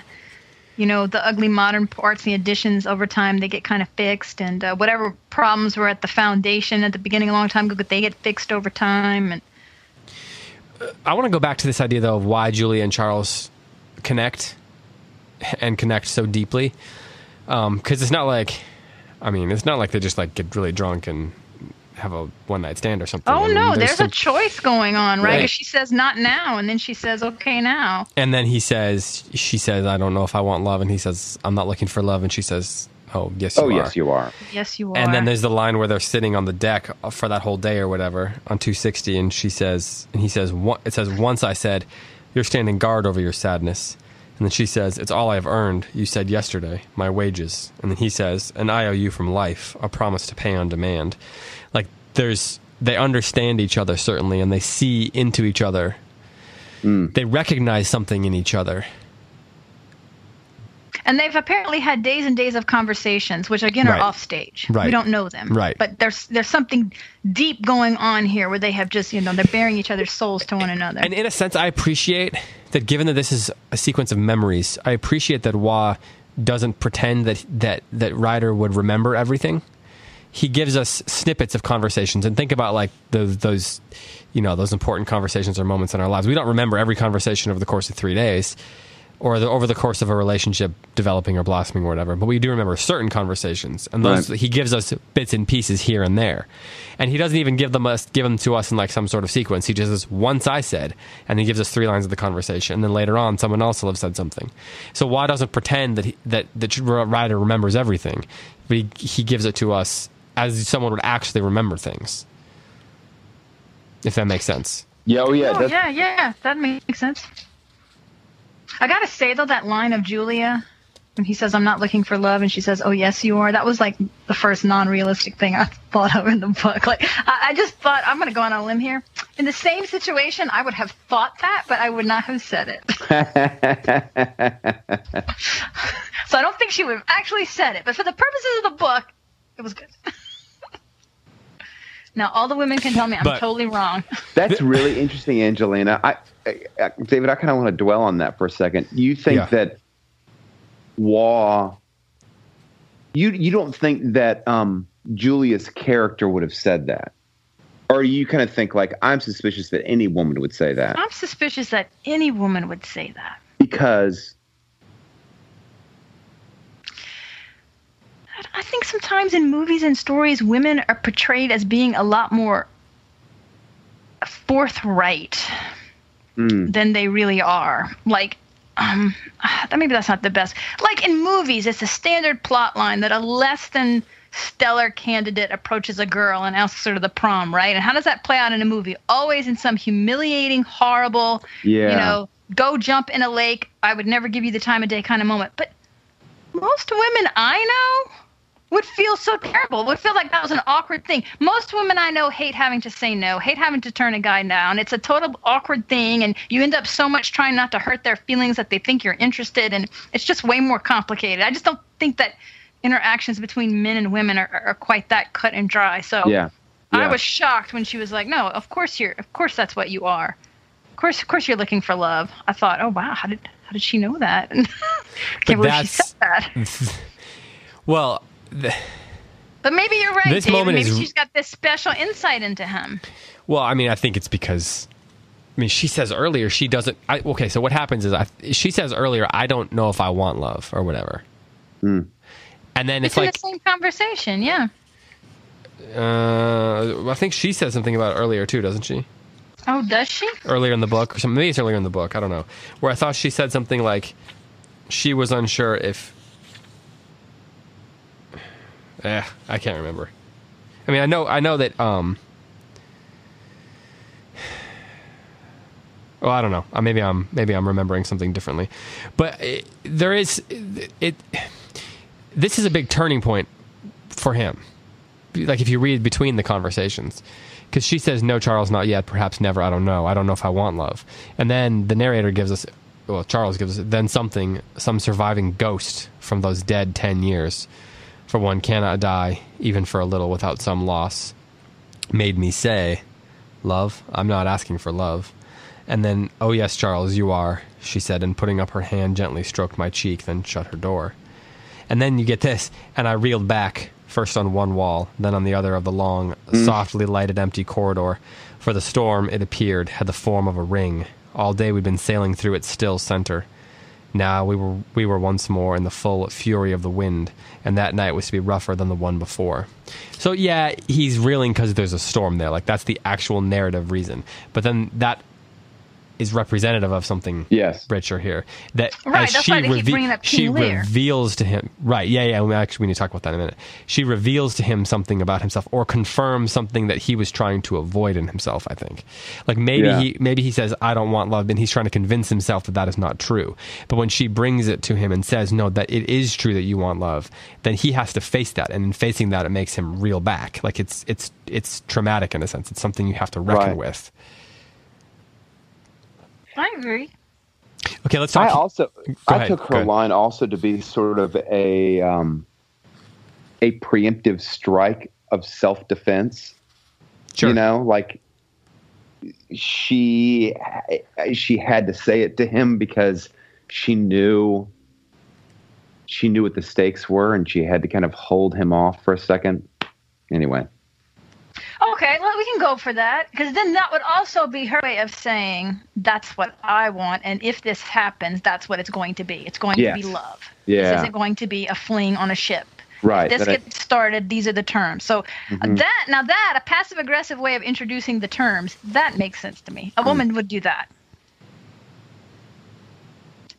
you know, the ugly modern parts, the additions over time, they get kind of fixed. And whatever problems were at the foundation at the beginning a long time ago, they get fixed over time. And I want to go back to this idea, though, of why Julia and Charles connect so deeply. Because it's not like they just like get really drunk and have a one-night stand or something. Oh, I mean, no, there's a choice going on, right? She says, not now, and then she says, okay, now. And then she says, I don't know if I want love, and he says, I'm not looking for love, and she says, oh, yes, you are. And then there's the line where they're sitting on the deck for that whole day or whatever, on 260, and he says, once I said, you're standing guard over your sadness. And then she says, it's all I have earned, you said yesterday, my wages. And then he says, an IOU from life, a promise to pay on demand. Like, they understand each other, certainly, and they see into each other. They recognize something in each other. And they've apparently had days and days of conversations, which, again, are off stage. Right. We don't know them. Right. But there's something deep going on here where they have just, you know, they're bearing each other's souls to one another. And in a sense, I appreciate... that given that this is a sequence of memories, I appreciate that Waugh doesn't pretend that Ryder would remember everything. He gives us snippets of conversations, and think about like those, you know, those important conversations or moments in our lives. We don't remember every conversation over the course of 3 days, or over the course of a relationship developing or blossoming or whatever, but we do remember certain conversations, and those he gives us bits and pieces here and there. And he doesn't even give them to us in like some sort of sequence. He just says, once I said, and he gives us 3 lines of the conversation, and then later on someone else will have said something. So Waugh doesn't pretend that Ryder remembers everything, but he gives it to us as someone would actually remember things, if that makes sense. Yeah, oh yeah. That makes sense. I gotta say, though, that line of Julia, when he says, I'm not looking for love, and she says, oh, yes, you are, that was, like, the first non-realistic thing I thought of in the book. Like, I just thought, I'm gonna go on a limb here. In the same situation, I would have thought that, but I would not have said it. So I don't think she would have actually said it. But for the purposes of the book, it was good. Now, all the women can tell me I'm totally wrong. That's really interesting, Angelina. David, I kind of want to dwell on that for a second. You think that you don't think that Julia's character would have said that? Or you kind of think, like, I'm suspicious that any woman would say that. I'm suspicious that any woman would say that. Because? I think sometimes in movies and stories, women are portrayed as being a lot more forthright than they really are. Like, maybe that's not the best. Like in movies, it's a standard plot line that a less than stellar candidate approaches a girl and asks her to the prom, right? And how does that play out in a movie? Always in some humiliating, horrible, you know, go jump in a lake, I would never give you the time of day kind of moment. But most women I know would feel so terrible, would feel like that was an awkward thing. Most women I know hate having to say no, hate having to turn a guy down. It's a total awkward thing, and you end up so much trying not to hurt their feelings that they think you're interested, and it's just way more complicated. I just don't think that interactions between men and women are quite that cut and dry. So I was shocked when she was like, no, of course that's what you are. Of course you're looking for love. I thought, oh wow, how did she know that? I can't believe she said that. Well, but maybe you're right, this David. Maybe she's got this special insight into him. Well, I mean, I think it's because, I mean, she says earlier she doesn't. Okay, so what happens is she says earlier, I don't know if I want love or whatever. Mm. And then it's like the same conversation, yeah. I think she says something about it earlier too, doesn't she? Oh, does she? Earlier in the book, or something. Maybe it's earlier in the book. I don't know. Where I thought she said something like she was unsure if. I can't remember. I mean, I know that. Well, I don't know. Maybe I'm remembering something differently, but this is a big turning point for him. Like if you read between the conversations, because she says, no, Charles, not yet, perhaps never. I don't know. I don't know if I want love. And then the narrator Charles gives us then some surviving ghost from those dead 10 years. For one cannot die, even for a little, without some loss, made me say, love, I'm not asking for love. And then, oh yes, Charles, you are, she said, and putting up her hand gently stroked my cheek, then shut her door. And then you get this, and I reeled back, first on one wall, then on the other of the long, softly lighted empty corridor. For the storm, it appeared, had the form of a ring. All day we'd been sailing through its still center. Now we were once more in the full fury of the wind, and that night was to be rougher than the one before. So yeah, he's reeling because there's a storm there. Like that's the actual narrative reason. But then that is representative of something richer here. That right, that's why they keep bringing up King Lear. She reveals to him, right? Yeah, yeah. Actually, we need to talk about that in a minute. She reveals to him something about himself, or confirms something that he was trying to avoid in himself. I think, like maybe he says, "I don't want love," and he's trying to convince himself that that is not true. But when she brings it to him and says, "No, that it is true that you want love," then he has to face that, and in facing that, it makes him reel back. Like it's traumatic in a sense. It's something you have to reckon with. I agree. Okay, let's talk. I took her line also to be sort of a preemptive strike of self-defense. Sure. You know, like she had to say it to him because she knew what the stakes were, and she had to kind of hold him off for a second. Anyway. Okay, well, we can go for that, because then that would also be her way of saying, that's what I want, and if this happens, that's what it's going to be. It's going to be love. Yeah. This isn't going to be a fling on a ship. Right. If this gets started, these are the terms. So a passive-aggressive way of introducing the terms, that makes sense to me. A woman would do that.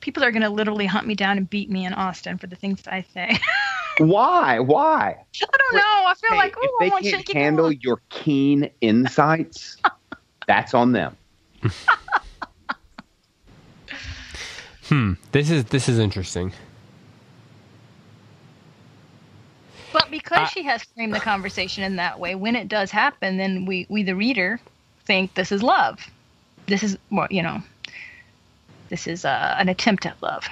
People are going to literally hunt me down and beat me in Austin for the things I say. Why? I don't know. I feel like, oh, I want shaky. If they can't handle your keen insights, that's on them. This is interesting. But because she has framed the conversation in that way, when it does happen, then we the reader think this is love. This is more, you know, this is an attempt at love.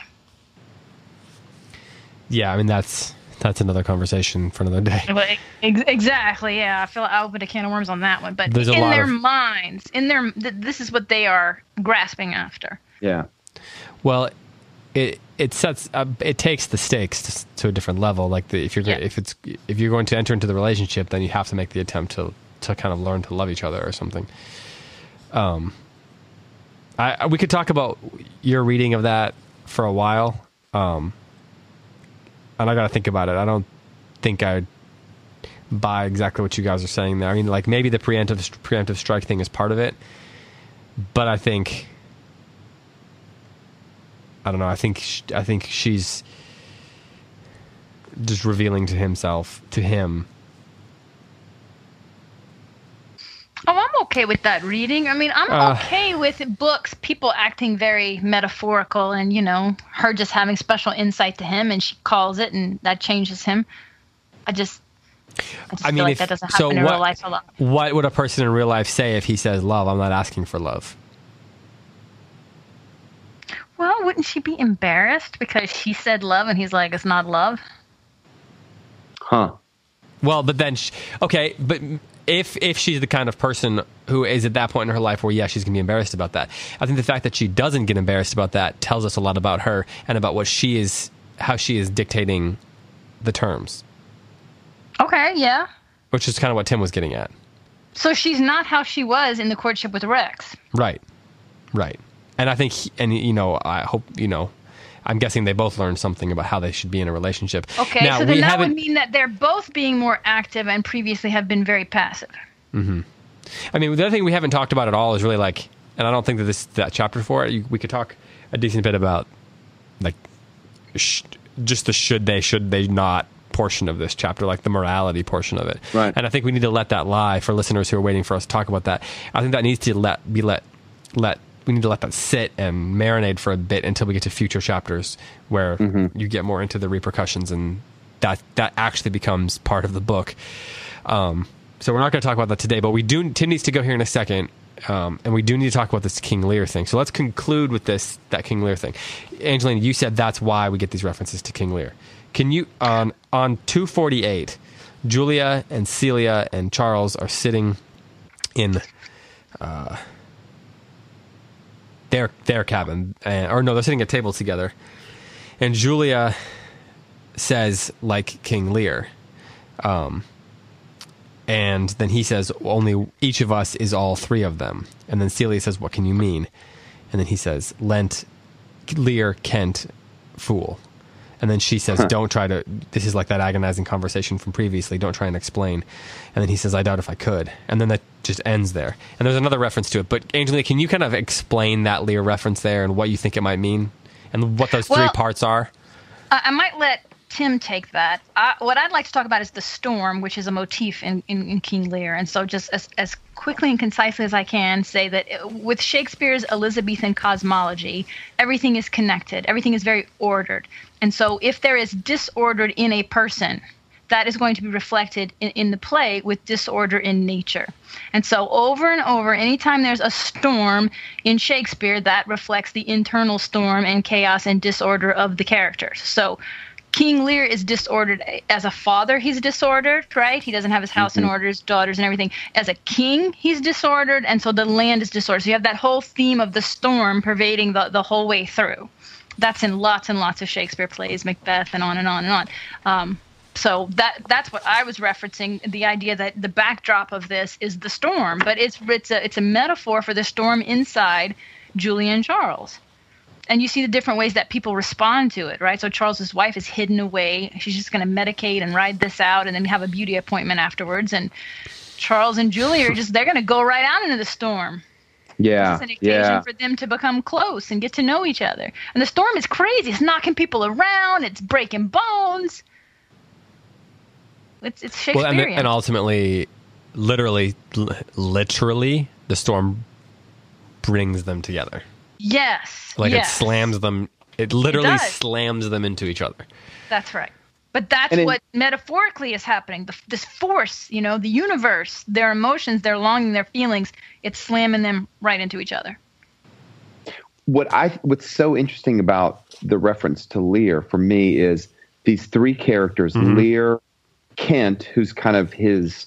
Yeah, I mean, that's another conversation for another day. Well, exactly. Yeah, I feel like I opened a can of worms on that one. But in their minds, in their this is what they are grasping after. Yeah. Well, it sets it takes the stakes to a different level. Like if you're going to enter into the relationship, then you have to make the attempt to kind of learn to love each other or something. We could talk about your reading of that for a while. And I got to think about it. I don't think I'd buy exactly what you guys are saying there. I mean, like maybe the preemptive strike thing is part of it, but I think she's just revealing to him. Oh, I'm okay with that reading. I mean, I'm okay with books, people acting very metaphorical and, you know, her just having special insight to him and she calls it and that changes him. I mean, that doesn't happen in real life a lot. What would a person in real life say if he says love? I'm not asking for love. Well, wouldn't she be embarrassed because she said love and he's like, it's not love? Huh. Well, but then, if she's the kind of person who is at that point in her life where, yeah, she's going to be embarrassed about that. I think the fact that she doesn't get embarrassed about that tells us a lot about her and about what she is, how she is dictating the terms. Okay, yeah. Which is kind of what Tim was getting at. So she's not how she was in the courtship with Rex. Right. And I think, I'm guessing they both learned something about how they should be in a relationship. Okay, now, so then that would mean that they're both being more active and previously have been very passive. Mm-hmm. I mean, the other thing we haven't talked about at all is really like, and I don't think that this that chapter for it, we could talk a decent bit about like just the should they not portion of this chapter, like the morality portion of it. Right. And I think we need to let that lie for listeners who are waiting for us to talk about that. I think that needs to we need to let that sit and marinate for a bit until we get to future chapters where you get more into the repercussions and that actually becomes part of the book. So we're not going to talk about that today, but we do. Tim needs to go here in a second, and we do need to talk about this King Lear thing. So let's conclude with that King Lear thing. Angelina, you said that's why we get these references to King Lear. Can you on 248, Julia and Celia and Charles are sitting in. Their cabin, they're sitting at tables together, and Julia says like King Lear, and then he says only each of us is all three of them, and then Celia says what can you mean, and then he says Lent, Lear, Kent, fool, and then she says don't try to. This is like that agonizing conversation from previously. Don't try and explain, and then he says I doubt if I could, and then that just ends there. And there's another reference to it, but Angelina, can you kind of explain that Lear reference there and what you think it might mean and what those three parts are? I might let Tim take that. What I'd like to talk about is the storm, which is a motif in King Lear. And so just as quickly and concisely as I can say that with Shakespeare's Elizabethan cosmology, everything is connected. Everything is very ordered. And so if there is disordered in a person, that is going to be reflected in the play with disorder in nature. And so over and over, anytime there's a storm in Shakespeare, that reflects the internal storm and chaos and disorder of the characters. So King Lear is disordered. As a father, he's disordered, right? He doesn't have his house in order, his daughters and everything. As a king, he's disordered, and so the land is disordered. So you have that whole theme of the storm pervading the whole way through. That's in lots and lots of Shakespeare plays, Macbeth, and on and on and on. So that's what I was referencing, the idea that the backdrop of this is the storm, but it's a metaphor for the storm inside Julia and Charles. And you see the different ways that people respond to it, right? So Charles's wife is hidden away. She's just going to medicate and ride this out and then have a beauty appointment afterwards. And Charles and Julia they're going to go right out into the storm. Yeah. It's an occasion for them to become close and get to know each other. And the storm is crazy. It's knocking people around. It's breaking bones. It's Shakespearean. Well, and ultimately, literally, the storm brings them together. Yes. It slams them. It literally slams them into each other. That's right. But that's what metaphorically is happening. This force, you know, the universe, their emotions, their longing, their feelings, it's slamming them right into each other. What's so interesting about the reference to Lear for me is these three characters, mm-hmm. Lear, Kent, who's kind of his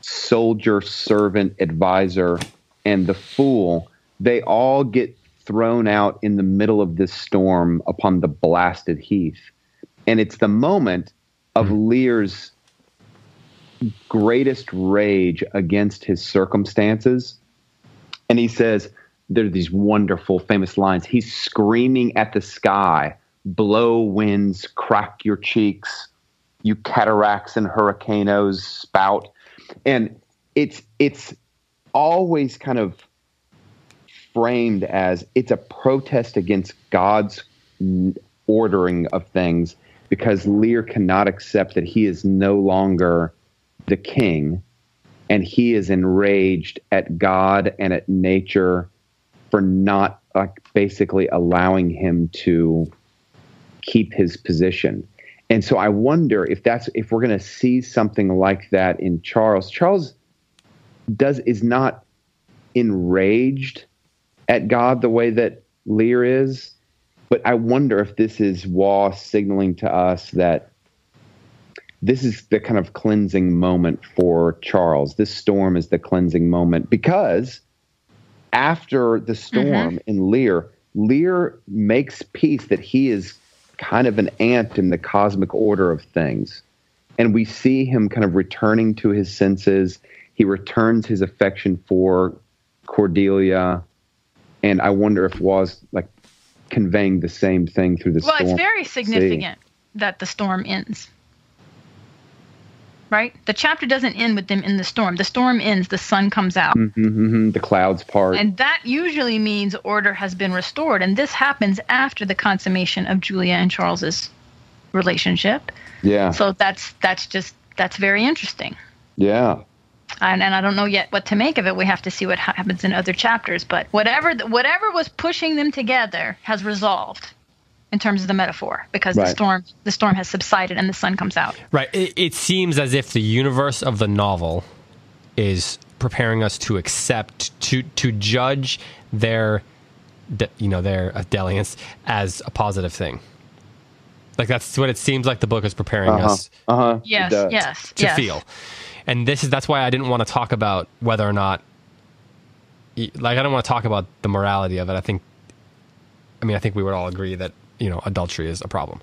soldier, servant, advisor, and the fool, they all get thrown out in the middle of this storm upon the blasted heath. And it's the moment of Lear's greatest rage against his circumstances. And he says, there are these wonderful, famous lines. He's screaming at the sky, blow winds, crack your cheeks, you cataracts and hurricanos spout. And it's always kind of framed as it's a protest against God's ordering of things, because Lear cannot accept that he is no longer the king, and he is enraged at God and at nature for not basically allowing him to keep his position. And so I wonder if we're going to see something like that in Charles. Charles is not enraged at God the way that Lear is, but I wonder if this is Waugh signaling to us that this is the kind of cleansing moment for Charles. This storm is the cleansing moment, because after the storm in Lear makes peace that he is kind of an ant in the cosmic order of things. And we see him kind of returning to his senses. He returns his affection for Cordelia. And I wonder if Waugh's like conveying the same thing through the storm. Well, it's very significant that the storm ends, right? The chapter doesn't end with them in the storm. The storm ends, the sun comes out. The clouds part. And that usually means order has been restored. And this happens after the consummation of Julia and Charles's relationship. Yeah. So that's very interesting. Yeah. And I don't know yet what to make of it. We have to see what happens in other chapters. But whatever was pushing them together has resolved in terms of the metaphor, because the storm has subsided and the sun comes out. Right. It seems as if the universe of the novel is preparing us to accept, to judge their dalliance as a positive thing. Like that's what it seems like the book is preparing us. Yes. Feel. And that's why I didn't want to talk about whether or not, like, I don't want to talk about the morality of it. I think we would all agree that, you know, adultery is a problem.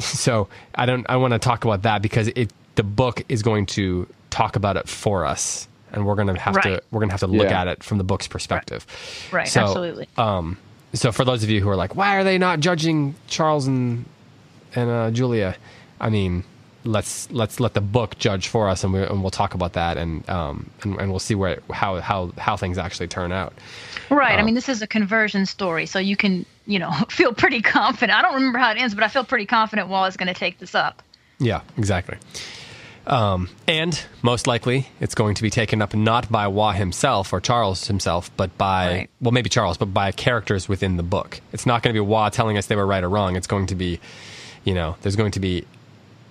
So I want to talk about that, because the book is going to talk about it for us, and we're going to have to look at it from the book's perspective. Right. So, absolutely. So for those of you who are like, why are they not judging Charles and Julia? I mean, let's let the book judge for us, and we'll talk about that, and we'll see how things actually turn out. Right. I mean, this is a conversion story, so you can feel pretty confident. I don't remember how it ends, but I feel pretty confident Waugh is going to take this up. Yeah, exactly. And most likely it's going to be taken up not by Waugh himself or Charles himself, but by characters within the book. It's not going to be Waugh telling us they were right or wrong. It's going to be, there's going to be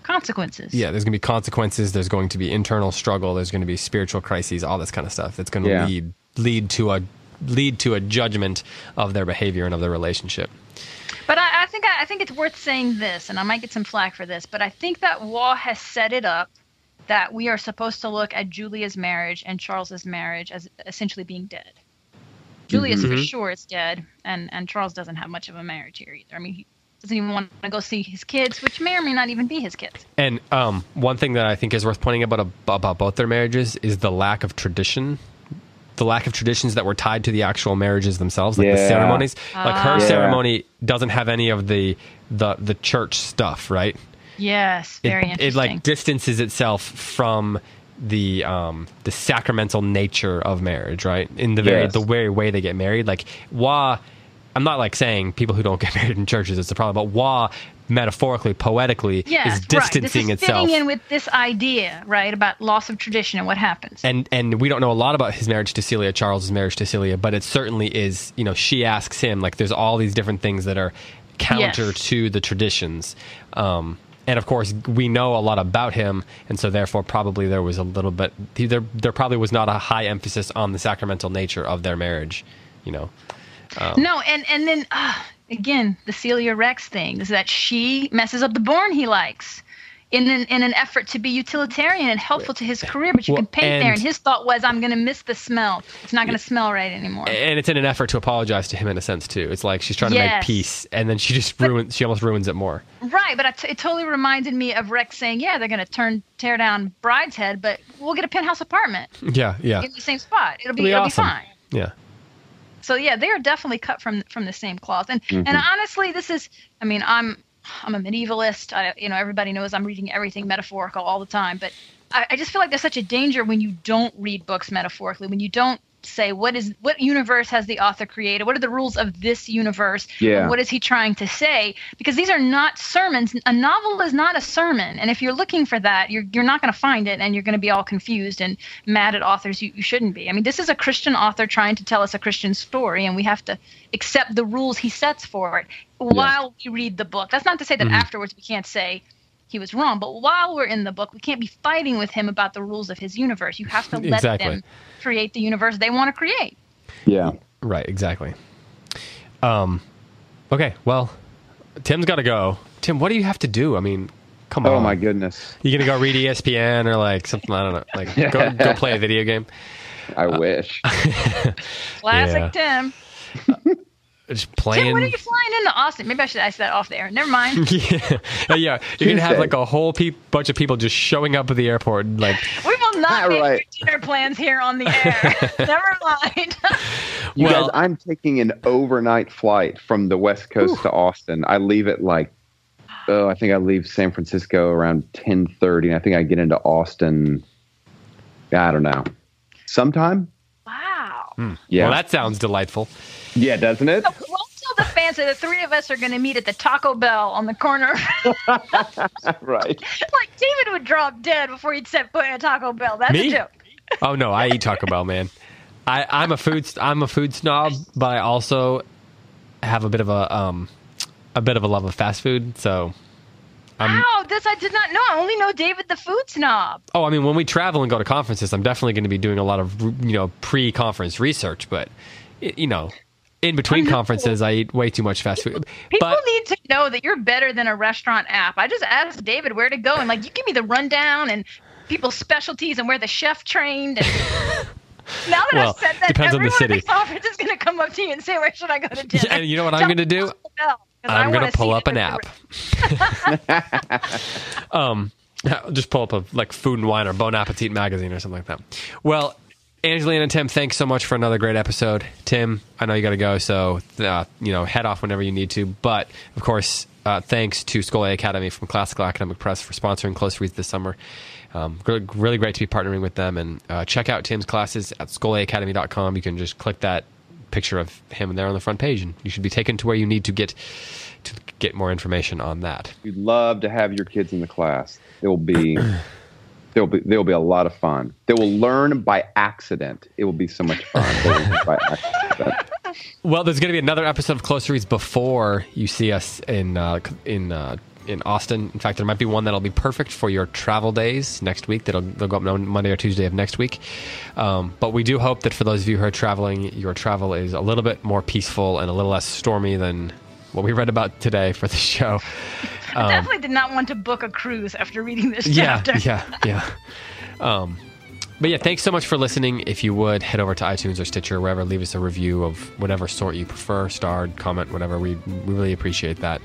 consequences. Yeah, there's going to be consequences. There's going to be internal struggle. There's going to be spiritual crises, all this kind of stuff. That's going to lead to a judgment of their behavior and of their relationship. But I think it's worth saying this, and I might get some flack for this, but I think that Waugh has set it up that we are supposed to look at Julia's marriage and Charles's marriage as essentially being dead. Julia's for sure is dead, and Charles doesn't have much of a marriage here either. I mean, he doesn't even want to go see his kids, which may or may not even be his kids. And one thing that I think is worth pointing about both their marriages is the lack of tradition. The lack of traditions that were tied to the actual marriages themselves, like the ceremonies. Like her ceremony doesn't have any of the church stuff, right? Yes, very interesting. It like distances itself from the sacramental nature of marriage, right? In the very way they get married. Like Waugh, I'm not like saying people who don't get married in churches it's a problem, but Waugh metaphorically, poetically, is distancing itself. Fitting in with this idea, right, about loss of tradition and what happens. And we don't know a lot about his marriage to Celia, Charles's marriage to Celia, but it certainly is, she asks him, like, there's all these different things that are counter to the traditions. And of course, we know a lot about him, and so therefore probably there was a little bit... There probably was not a high emphasis on the sacramental nature of their marriage, you know. No, and then, again, the Celia Rex thing is that she messes up the born he likes in an effort to be utilitarian and helpful to his career, but you can paint there. And his thought was, I'm going to miss the smell. It's not going to smell right anymore. And it's in an effort to apologize to him in a sense, too. It's like she's trying to make peace, and then she just she almost ruins it more. Right, but it totally reminded me of Rex saying, yeah, they're going to tear down Brideshead, but we'll get a penthouse apartment. Yeah, yeah. In the same spot. It'll be fine. Yeah. So, yeah, they are definitely cut from the same cloth. And and honestly, this is, I mean, I'm a medievalist. Everybody knows I'm reading everything metaphorical all the time. But I just feel like there's such a danger when you don't read books metaphorically, when you don't say what universe has the author created? What are the rules of this universe? Yeah. What is he trying to say? Because these are not sermons. A novel is not a sermon. And if you're looking for that, you're not going to find it, and you're going to be all confused and mad at authors you shouldn't be. I mean, this is a Christian author trying to tell us a Christian story, and we have to accept the rules he sets for it while we read the book. That's not to say that afterwards we can't say he was wrong, but while we're in the book, we can't be fighting with him about the rules of his universe. You have to let them create the universe they want to create. Yeah. Right, exactly. Okay, well, Tim's got to go. Tim, what do you have to do? I mean, come on. Oh, my goodness. You're going to go read ESPN or like something, I don't know, like go play a video game? I wish. Classic Tim. Just playing. Tim, when are you flying into Austin? Maybe I should ask that off the air. Never mind. You're gonna have like a whole bunch of people just showing up at the airport. Like, we will not make your dinner plans here on the air. Never mind. You guys, I'm taking an overnight flight from the West Coast to Austin. I leave at I leave San Francisco around 10:30, and I think I get into Austin. I don't know, sometime. Wow. Yeah. Well, that sounds delightful. Yeah, doesn't it? So we'll tell the fans that the three of us are going to meet at the Taco Bell on the corner. Right. Like, David would drop dead before he'd set foot in a Taco Bell. That's a joke. Oh no, I eat Taco Bell, man. I'm a food snob, but I also have a bit of a love of fast food. So. Wow, this I did not know. I only know David the food snob. Oh, I mean, when we travel and go to conferences, I'm definitely going to be doing a lot of pre-conference research, but in between conferences, I eat way too much fast food. People need to know that you're better than a restaurant app. I just asked David where to go, and you give me the rundown and people's specialties and where the chef trained. And now that I've said that, everyone at the conference is going to come up to you and say, "Where should I go to dinner?" And you know what I'm going to do? I'm going to pull up an app. I'll just pull up a Food and Wine or Bon Appetit magazine or something like that. Well. Angelina and Tim, thanks so much for another great episode. Tim, I know you got to go, so head off whenever you need to. But of course, thanks to Scholé Academy from Classical Academic Press for sponsoring Close Reads this summer. Really great to be partnering with them. And check out Tim's classes at ScholéAcademy.com. You can just click that picture of him there on the front page, and you should be taken to where you need to get more information on that. We'd love to have your kids in the class. It will be. They'll be a lot of fun. They will learn by accident. It will be so much fun. Well, there's going to be another episode of Close Reads before you see us in Austin. In fact, there might be one that'll be perfect for your travel days next week. They'll go up on Monday or Tuesday of next week. But we do hope that for those of you who are traveling, your travel is a little bit more peaceful and a little less stormy than what we read about today for the show. I definitely did not want to book a cruise after reading this chapter. But thanks so much for listening. If you would, head over to iTunes or Stitcher or wherever, leave us a review of whatever sort you prefer, starred, comment, whatever. We really appreciate that.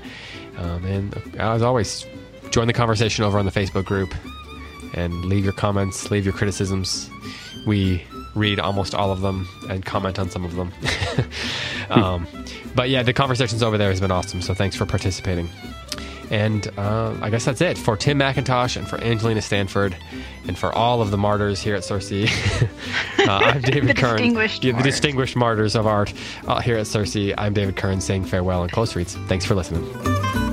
And as always, join the conversation over on the Facebook group and leave your comments, leave your criticisms. We read almost all of them and comment on some of them. But the conversations over there has been awesome, so thanks for participating. And I guess that's it. For Tim McIntosh and for Angelina Stanford and for all of the martyrs here at Circe, I'm David Kern. The distinguished martyrs of art here at Circe. I'm David Kern saying farewell and Close Reads. Thanks for listening.